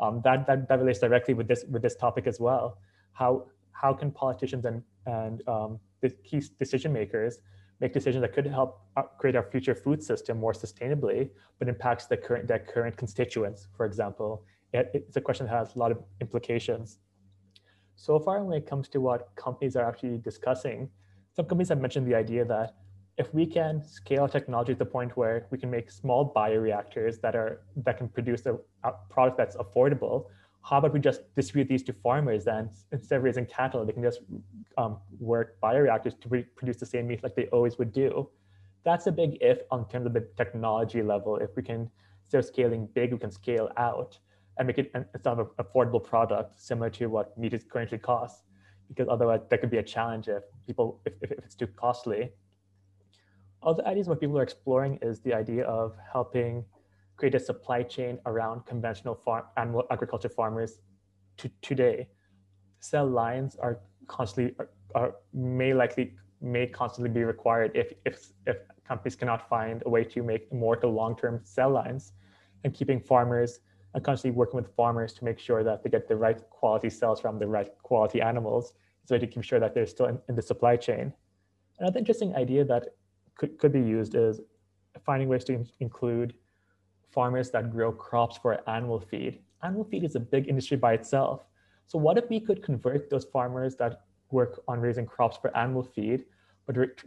that relates directly with this topic as well. How can politicians and the key decision makers make decisions that could help create our future food system more sustainably, but impacts their current constituents, for example? It's a question that has a lot of implications. So far, when it comes to what companies are actually discussing, some companies have mentioned the idea that if we can scale our technology to the point where we can make small bioreactors that can produce a product that's affordable, how about we just distribute these to farmers? Then instead of raising cattle, they can just work bioreactors to produce the same meat like they always would do. That's a big if on terms of the technology level. If we can, instead of scaling big, we can scale out and make it instead of an affordable product, similar to what meat is currently costs, because otherwise that could be a challenge if it's too costly. Other ideas what people are exploring is the idea of helping create a supply chain around conventional animal agriculture farmers today. Cell lines may constantly be required if companies cannot find a way to make more to long-term cell lines, and keeping farmers and constantly working with farmers to make sure that they get the right quality cells from the right quality animals, so to keep sure that they're still in the supply chain. Another interesting idea that could be used is finding ways to include farmers that grow crops for animal feed. Animal feed is a big industry by itself. So what if we could convert those farmers that work on raising crops for animal feed, but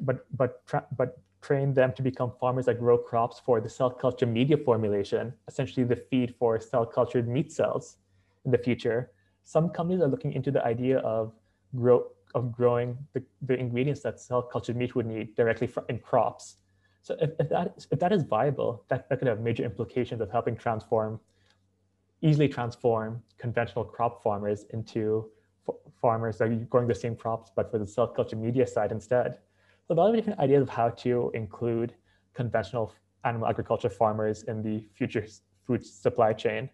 train them to become farmers that grow crops for the cell culture media formulation, essentially the feed for cell cultured meat cells in the future? Some companies are looking into the idea of growing the ingredients that cell cultured meat would need directly in crops. So if that is viable, that could have major implications of helping easily transform conventional crop farmers into farmers that are growing the same crops, but for the cell culture media side instead. So a lot of different ideas of how to include conventional animal agriculture farmers in the future food supply chain.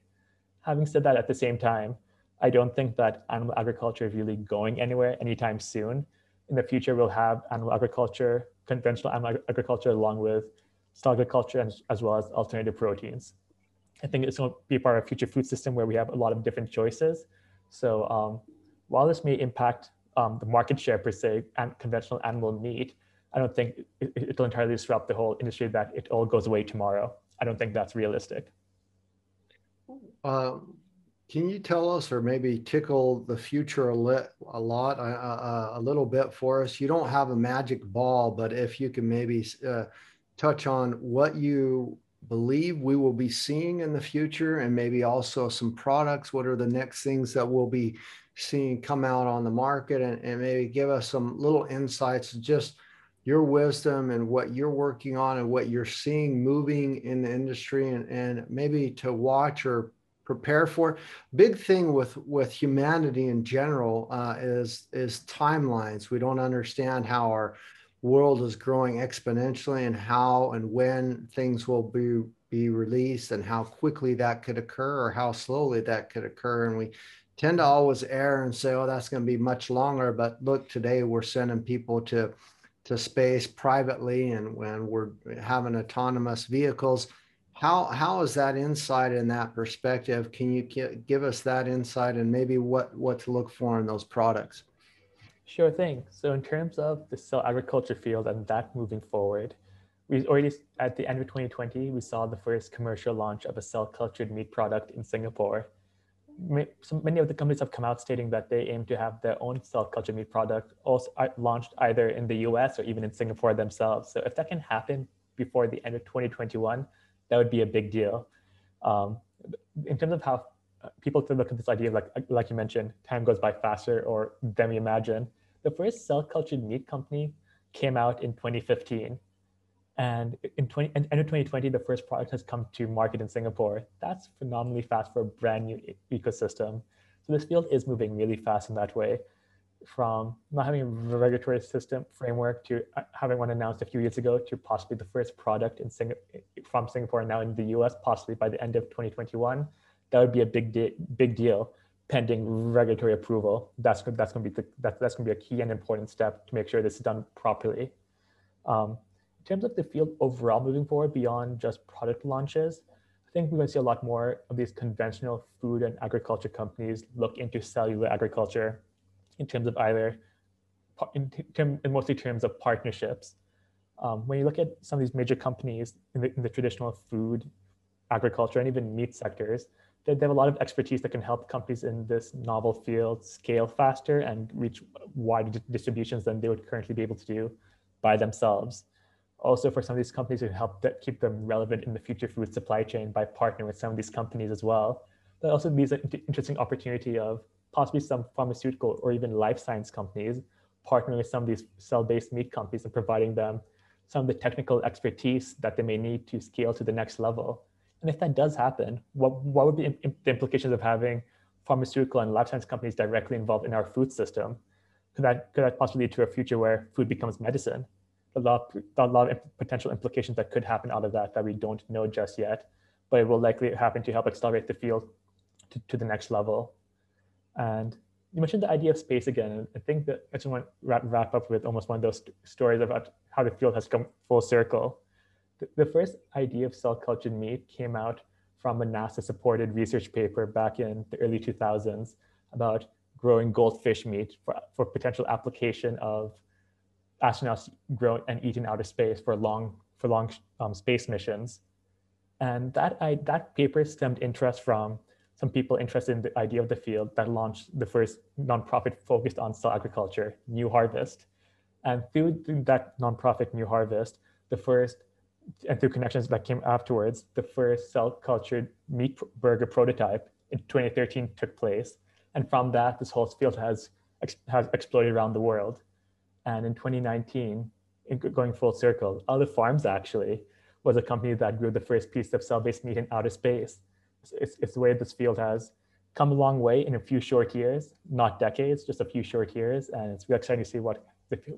Having said that, at the same time, I don't think that animal agriculture is really going anywhere anytime soon. In the future, we'll have animal agriculture, conventional animal agriculture, along with cell agriculture, and as well as alternative proteins. I think it's going to be part of our future food system where we have a lot of different choices. So while this may impact the market share per se and conventional animal meat, I don't think it'll entirely disrupt the whole industry that it all goes away tomorrow. I don't think that's realistic. Can you tell us, or maybe tickle the future a little bit for us? You don't have a magic ball, but if you can maybe touch on what you believe we will be seeing in the future, and maybe also some products. What are the next things that we'll be seeing come out on the market, and maybe give us some little insights, just your wisdom and what you're working on and what you're seeing moving in the industry, and maybe to watch or prepare for. Big thing with humanity in general is timelines. We don't understand how our world is growing exponentially, and how and when things will be released, and how quickly that could occur or how slowly that could occur. And we tend to always err and say, oh, that's going to be much longer. But look, today we're sending people to space privately, and when we're having autonomous vehicles. How is that insight and that perspective? Can you give us that insight, and maybe what to look for in those products? Sure thing. So in terms of the cell agriculture field and that moving forward, we already at the end of 2020, we saw the first commercial launch of a cell cultured meat product in Singapore. Many of the companies have come out stating that they aim to have their own cell cultured meat product also launched either in the US or even in Singapore themselves. So if that can happen before the end of 2021, that would be a big deal. In terms of how people to look at this idea of like you mentioned, time goes by faster or than we imagine. The first cell cultured meat company came out in 2015, and in end of 2020, the first product has come to market in Singapore. That's phenomenally fast for a brand new ecosystem. So this field is moving really fast in that way, from not having a regulatory system framework to having one announced a few years ago to possibly the first product in from Singapore and now in the US, possibly by the end of 2021. That would be a big deal, pending regulatory approval. That's going to be a key and important step to make sure this is done properly. In terms of the field overall moving forward beyond just product launches, I think we're going to see a lot more of these conventional food and agriculture companies look into cellular agriculture in terms of either, mostly terms of partnerships. When you look at some of these major companies in the traditional food, agriculture, and even meat sectors, they have a lot of expertise that can help companies in this novel field scale faster and reach wider distributions than they would currently be able to do by themselves. Also, for some of these companies who help that keep them relevant in the future food supply chain by partnering with some of these companies as well. But also these are interesting opportunity of possibly some pharmaceutical or even life science companies partnering with some of these cell-based meat companies and providing them some of the technical expertise that they may need to scale to the next level. And if that does happen, what would be the implications of having pharmaceutical and life science companies directly involved in our food system? Could that possibly lead to a future where food becomes medicine? A lot of potential implications that could happen out of that we don't know just yet, but it will likely happen to help accelerate the field to the next level. And you mentioned the idea of space again, and I think that I just want to wrap up with almost one of those stories about how the field has come full circle. The first idea of cell cultured meat came out from a NASA-supported research paper back in the early 2000s about growing goldfish meat for potential application of astronauts grown and eaten out of space for long space missions. And that paper stemmed interest from some people interested in the idea of the field that launched the first nonprofit focused on cell agriculture, New Harvest. And through that nonprofit New Harvest, and through connections that came afterwards, the first cell-cultured meat burger prototype in 2013 took place. And from that, this whole field has exploded around the world. And in 2019, going full circle, Olive Farms actually was a company that grew the first piece of cell-based meat in outer space. It's the way this field has come a long way in a few short years, not decades, just a few short years. And it's really exciting to see what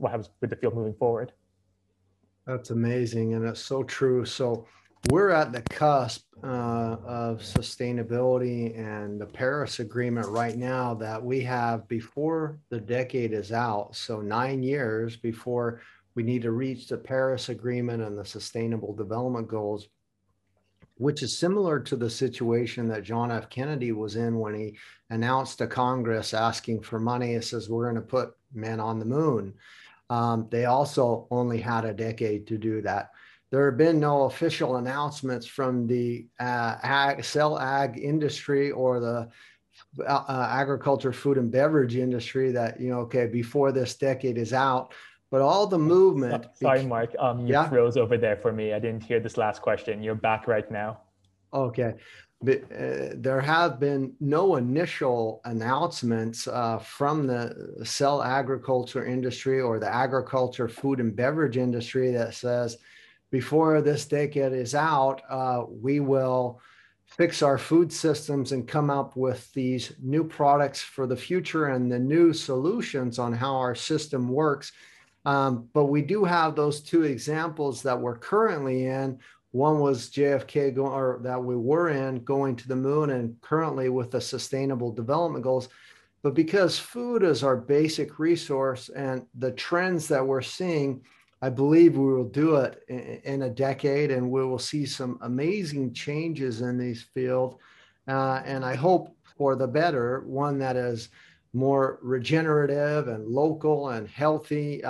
happens with the field moving forward. That's amazing, and that's so true. So we're at the cusp of sustainability and the Paris Agreement right now that we have before the decade is out. So 9 years before we need to reach the Paris Agreement and the Sustainable Development Goals, which is similar to the situation that John F. Kennedy was in when he announced to Congress asking for money. It says, we're going to put men on the moon. They also only had a decade to do that. There have been no official announcements from the cell ag industry or the agriculture, food and beverage industry that, you know, okay, before this decade is out, but all the movement. Sorry, Mark, you froze over there for me. I didn't hear this last question. You're back right now. Okay. There have been no initial announcements from the cell agriculture industry or the agriculture, food and beverage industry that says, before this decade is out, we will fix our food systems and come up with these new products for the future and the new solutions on how our system works. But we do have those two examples that we're currently in. One was JFK, going to the moon, and currently with the Sustainable Development Goals. But because food is our basic resource and the trends that we're seeing, I believe we will do it in a decade, and we will see some amazing changes in this field. And I hope for the better, one that is more regenerative and local and healthy.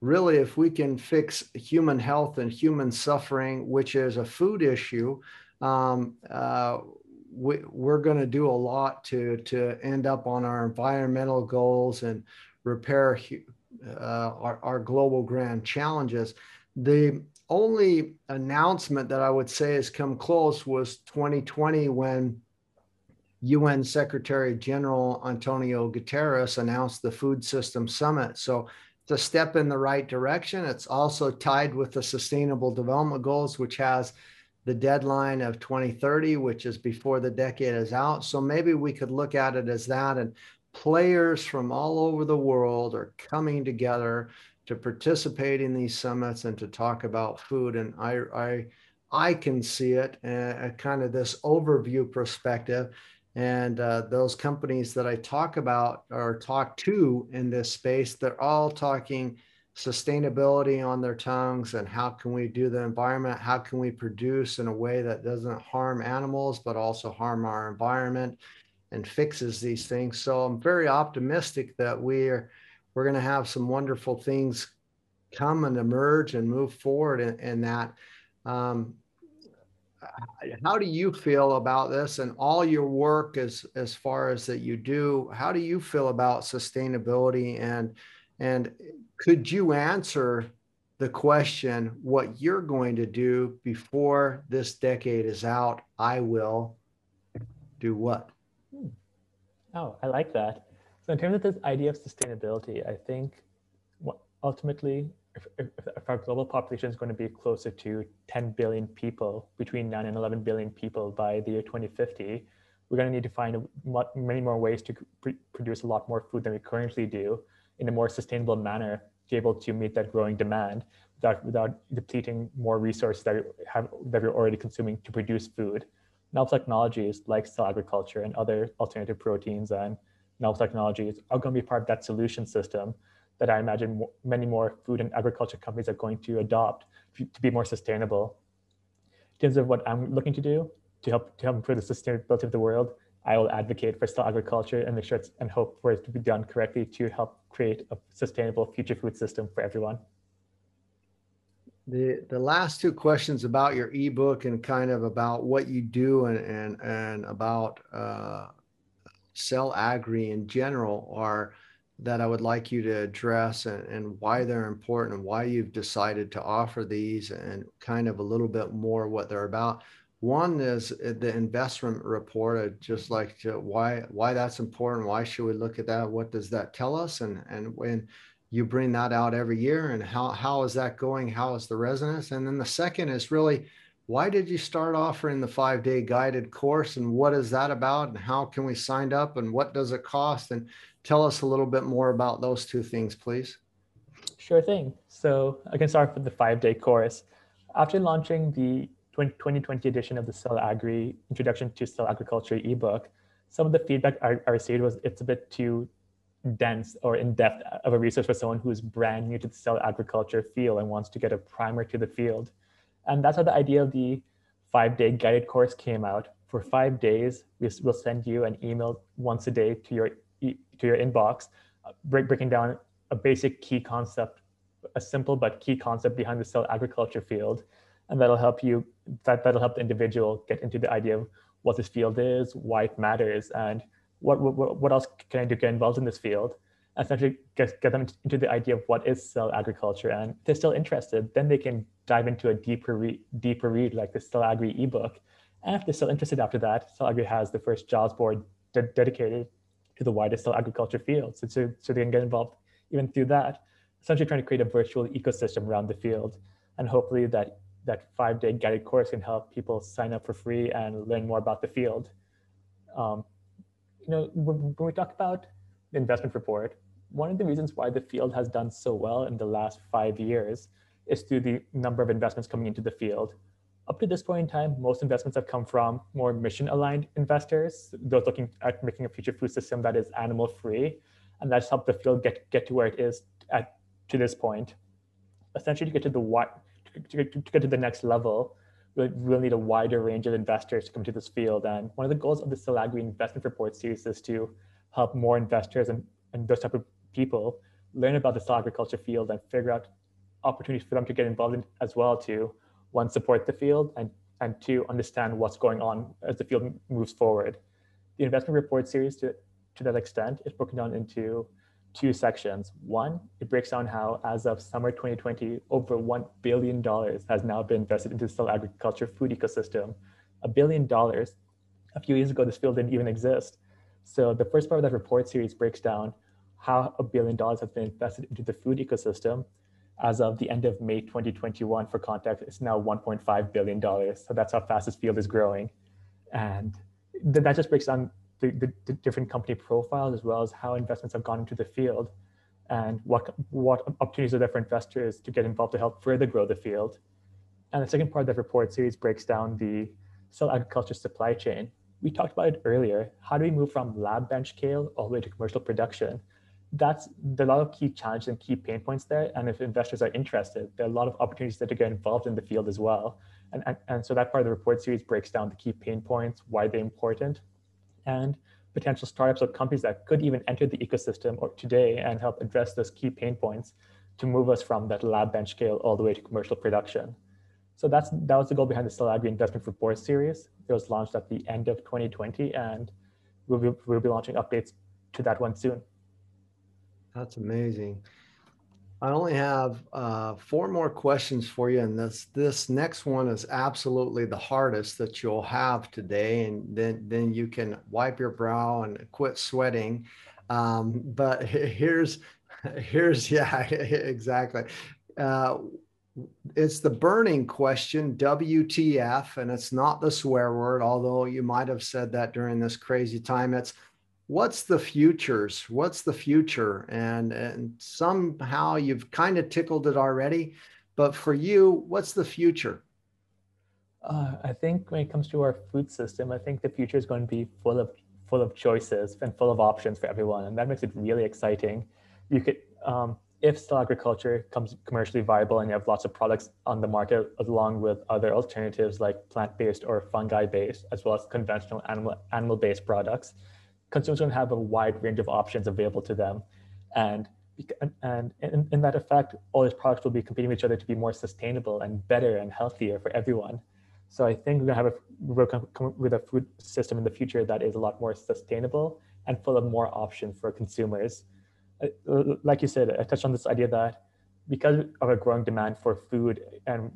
Really, if we can fix human health and human suffering, which is a food issue, we're going to do a lot to end up on our environmental goals and repair our global grand challenges. The only announcement that I would say has come close was 2020, when UN Secretary General Antonio Guterres announced the Food System Summit. So it's a step in the right direction. It's also tied with the Sustainable Development Goals, which has the deadline of 2030, which is before the decade is out. So maybe we could look at it as that. And players from all over the world are coming together to participate in these summits and to talk about food. And I can see it kind of this overview perspective. And those companies that I talk about or talk to in this space, they're all talking sustainability on their tongues, and how can we do the environment? How can we produce in a way that doesn't harm animals, but also harm our environment and fixes these things? So I'm very optimistic that we're going to have some wonderful things come and emerge and move forward in that. How do you feel about this and all your work as far as that you do? How do you feel about sustainability? And could you answer the question, what you're going to do before this decade is out? I will do what? Oh, I like that. So in terms of this idea of sustainability, I think ultimately, if our global population is going to be closer to 10 billion people, between 9 and 11 billion people by the year 2050, we're going to need to find many more ways to produce a lot more food than we currently do in a more sustainable manner to be able to meet that growing demand without depleting more resources that we're already consuming to produce food. Novel technologies like cell agriculture and other alternative proteins and novel technologies are going to be part of that solution system that I imagine many more food and agriculture companies are going to adopt to be more sustainable. In terms of what I'm looking to do to help improve the sustainability of the world, I will advocate for cell agriculture and make sure and hope for it to be done correctly to help create a sustainable future food system for everyone. The last two questions about your ebook and kind of about what you do and about cell agri in general are that I would like you to address, and why they're important and why you've decided to offer these, and kind of a little bit more what they're about. One is the investment report. I'd just like to why that's important. Why should we look at that? What does that tell us? And when you bring that out every year, and how is that going? How is the resonance? And then the second is really, why did you start offering the 5-day guided course, and what is that about, and how can we sign up, and what does it cost? And tell us a little bit more about those two things, please. Sure thing. So I can start with the 5-day course. After launching the 2020 edition of the Cell Agri Introduction to Cell Agriculture ebook, some of the feedback I received was it's a bit too dense or in-depth of a resource for someone who's brand new to the cell agriculture field and wants to get a primer to the field. And that's how the idea of the 5-day guided course came out. For 5 days, we'll send you an email once a day to your inbox, breaking down a basic key concept, a simple but key concept behind the cell agriculture field. And that'll help the individual get into the idea of what this field is, why it matters, and what else can I do to get involved in this field. Essentially get them into the idea of what is cell agriculture, and if they're still interested, then they can dive into a deeper read like the Cell Agri ebook. And if they're still interested after that, Cell Agri has the first jobs board dedicated to the wider cell agriculture field, so they can get involved even through that. Essentially trying to create a virtual ecosystem around the field, and hopefully that 5-day guided course can help people sign up for free and learn more about the field. When we talk about the investment report, one of the reasons why the field has done so well in the last 5 years is through the number of investments coming into the field. Up to this point in time, most investments have come from more mission-aligned investors, those looking at making a future food system that is animal-free, and that's helped the field get to where it is to this point. Essentially, to get to the next level, we'll need a wider range of investors to come to this field. And one of the goals of the Cell Agri Investment Report series is to help more investors and those type of people learn about this agriculture field and figure out opportunities for them to get involved in as well, to one, support the field, and two, understand what's going on as the field moves forward. The investment report series, to that extent, is broken down into two sections. One, it breaks down how, as of summer 2020, over $1 billion has now been invested into the cellular agriculture food ecosystem. $1 billion. A few years ago, this field didn't even exist. So the first part of that report series breaks down how $1 billion has been invested into the food ecosystem. As of the end of May 2021, for context, it's now $1.5 billion. So that's how fast this field is growing. And that just breaks down the different company profiles, as well as how investments have gone into the field and what opportunities are there for investors to get involved to help further grow the field. And the second part of that report series breaks down the cellular agriculture supply chain. We talked about it earlier. How do we move from lab bench scale all the way to commercial production? There are a lot of key challenges and key pain points there. And if investors are interested, there are a lot of opportunities there to get involved in the field as well. And so that part of the report series breaks down the key pain points, why they're important, and potential startups or companies that could even enter the ecosystem or today and help address those key pain points to move us from that lab bench scale all the way to commercial production. So that was the goal behind the Cellular Agri Investment Report Series. It was launched at the end of 2020, and we'll be launching updates to that one soon. That's amazing. I only have 4 more questions for you, and this next one is absolutely the hardest that you'll have today, and then you can wipe your brow and quit sweating. But here's yeah, exactly. It's the burning question, WTF, and it's not the swear word, although you might have said that during this crazy time. It's what's the futures? What's the future? And somehow you've kind of tickled it already, but for you, what's the future? I think when it comes to our food system, I think the future is going to be full of choices and full of options for everyone. And that makes it really exciting. You could, if cellular agriculture becomes commercially viable and you have lots of products on the market, along with other alternatives like plant-based or fungi-based, as well as conventional animal-based products, consumers don't have a wide range of options available to them. And in that effect, all these products will be competing with each other to be more sustainable and better and healthier for everyone. So I think we're going to come up with a food system in the future that is a lot more sustainable and full of more options for consumers. Like you said, I touched on this idea that because of a growing demand for food and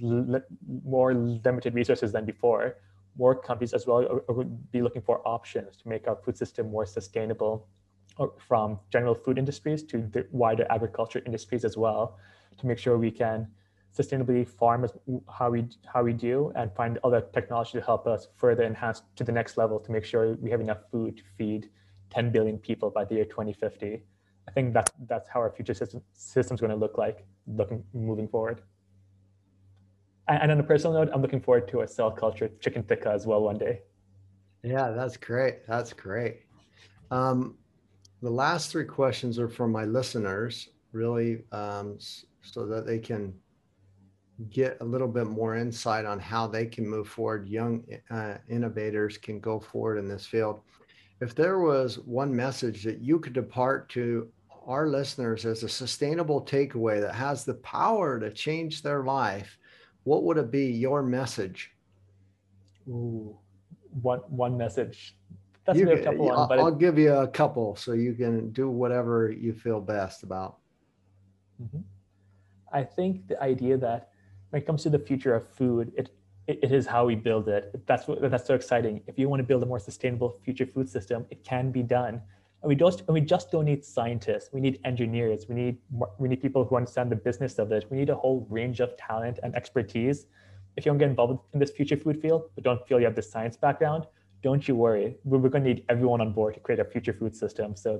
more limited resources than before, more companies as well would be looking for options to make our food system more sustainable, or from general food industries to the wider agriculture industries as well, to make sure we can sustainably farm how we do and find other technology to help us further enhance to the next level to make sure we have enough food to feed 10 billion people by the year 2050. I think that's how our future system's going to look like moving forward. And on a personal note, I'm looking forward to a cell culture chicken tikka as well one day. Yeah, that's great. That's great. The last 3 questions are from my listeners, really, so that they can get a little bit more insight on how they can move forward. Young innovators can go forward in this field. If there was one message that you could depart to our listeners as a sustainable takeaway that has the power to change their life, what would it be, your message? Ooh, one message. That's a tough one, but I'll give you a couple so you can do whatever you feel best about. Mm-hmm. I think the idea that when it comes to the future of food, it is how we build it. That's so exciting. If you want to build a more sustainable future food system, it can be done. And we just don't need scientists. We need engineers. We need people who understand the business of it. We need a whole range of talent and expertise. If you don't get involved in this future food field, but don't feel you have the science background, don't you worry. We're going to need everyone on board to create a future food system. So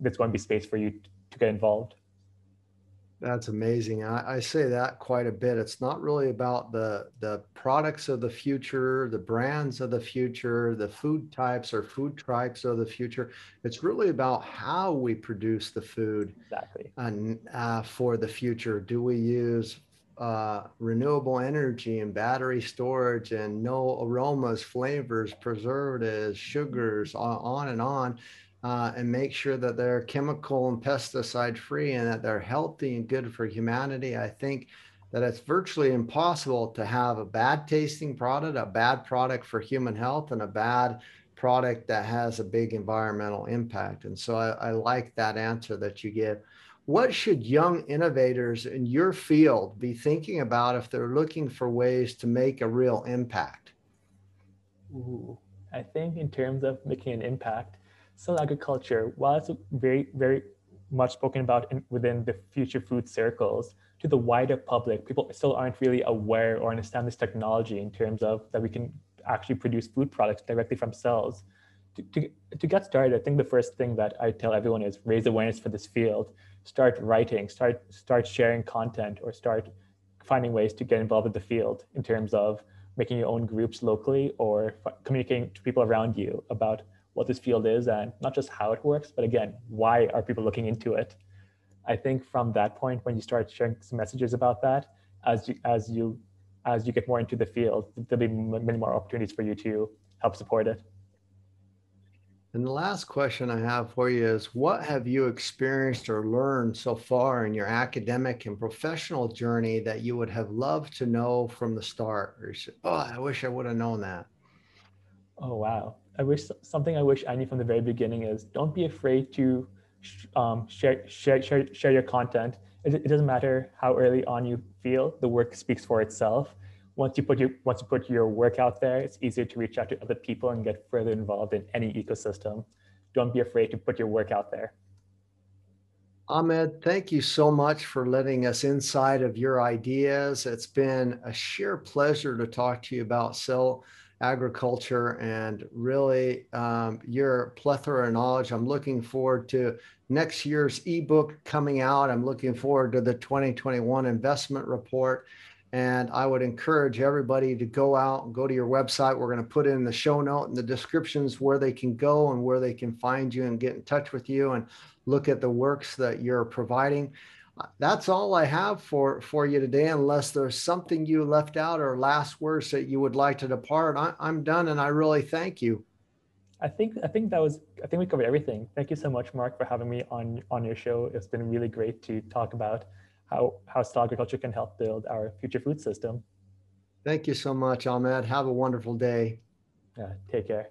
there's going to be space for you to get involved. That's amazing. I say that quite a bit. It's not really about the products of the future, the brands of the future, the food types or food tribes of the future. It's really about how we produce the food. Exactly. And for the future, do we use renewable energy and battery storage and no aromas, flavors, preservatives, sugars, on and on? and make sure that they're chemical and pesticide free and that they're healthy and good for humanity, I think that it's virtually impossible to have a bad tasting product, a bad product for human health, and a bad product that has a big environmental impact. And so I like that answer that you give. What should young innovators in your field be thinking about if they're looking for ways to make a real impact? Ooh, I think in terms of making an impact, cellular agriculture, while it's very, very much spoken about within the future food circles, to the wider public, people still aren't really aware or understand this technology in terms of that we can actually produce food products directly from cells. To get started, I think the first thing that I tell everyone is raise awareness for this field. Start writing, start sharing content, or start finding ways to get involved with the field in terms of making your own groups locally or communicating to people around you about what this field is and not just how it works, but again, why are people looking into it? I think from that point, when you start sharing some messages about that, as you get more into the field, there'll be many more opportunities for you to help support it. And the last question I have for you is, what have you experienced or learned so far in your academic and professional journey that you would have loved to know from the start? Or you said, oh, I wish I would have known that. Oh, wow. Something I wish I knew from the very beginning is don't be afraid to share your content. It doesn't matter how early on you feel, the work speaks for itself. Once you put your work out there, it's easier to reach out to other people and get further involved in any ecosystem. Don't be afraid to put your work out there. Ahmed, thank you so much for letting us inside of your ideas. It's been a sheer pleasure to talk to you about cell agriculture and really your plethora of knowledge. I'm looking forward to next year's ebook coming out. I'm looking forward to the 2021 investment report. And I would encourage everybody to go out and go to your website. We're going to put in the show note and the descriptions where they can go and where they can find you and get in touch with you and look at the works that you're providing. That's all I have for you today, unless there's something you left out or last words that you would like to depart. I'm done, and I really thank you. I think we covered everything. Thank you so much, Mark, for having me on your show. It's been really great to talk about how cellular agriculture can help build our future food system. Thank you so much, Ahmed. Have a wonderful day. Take care.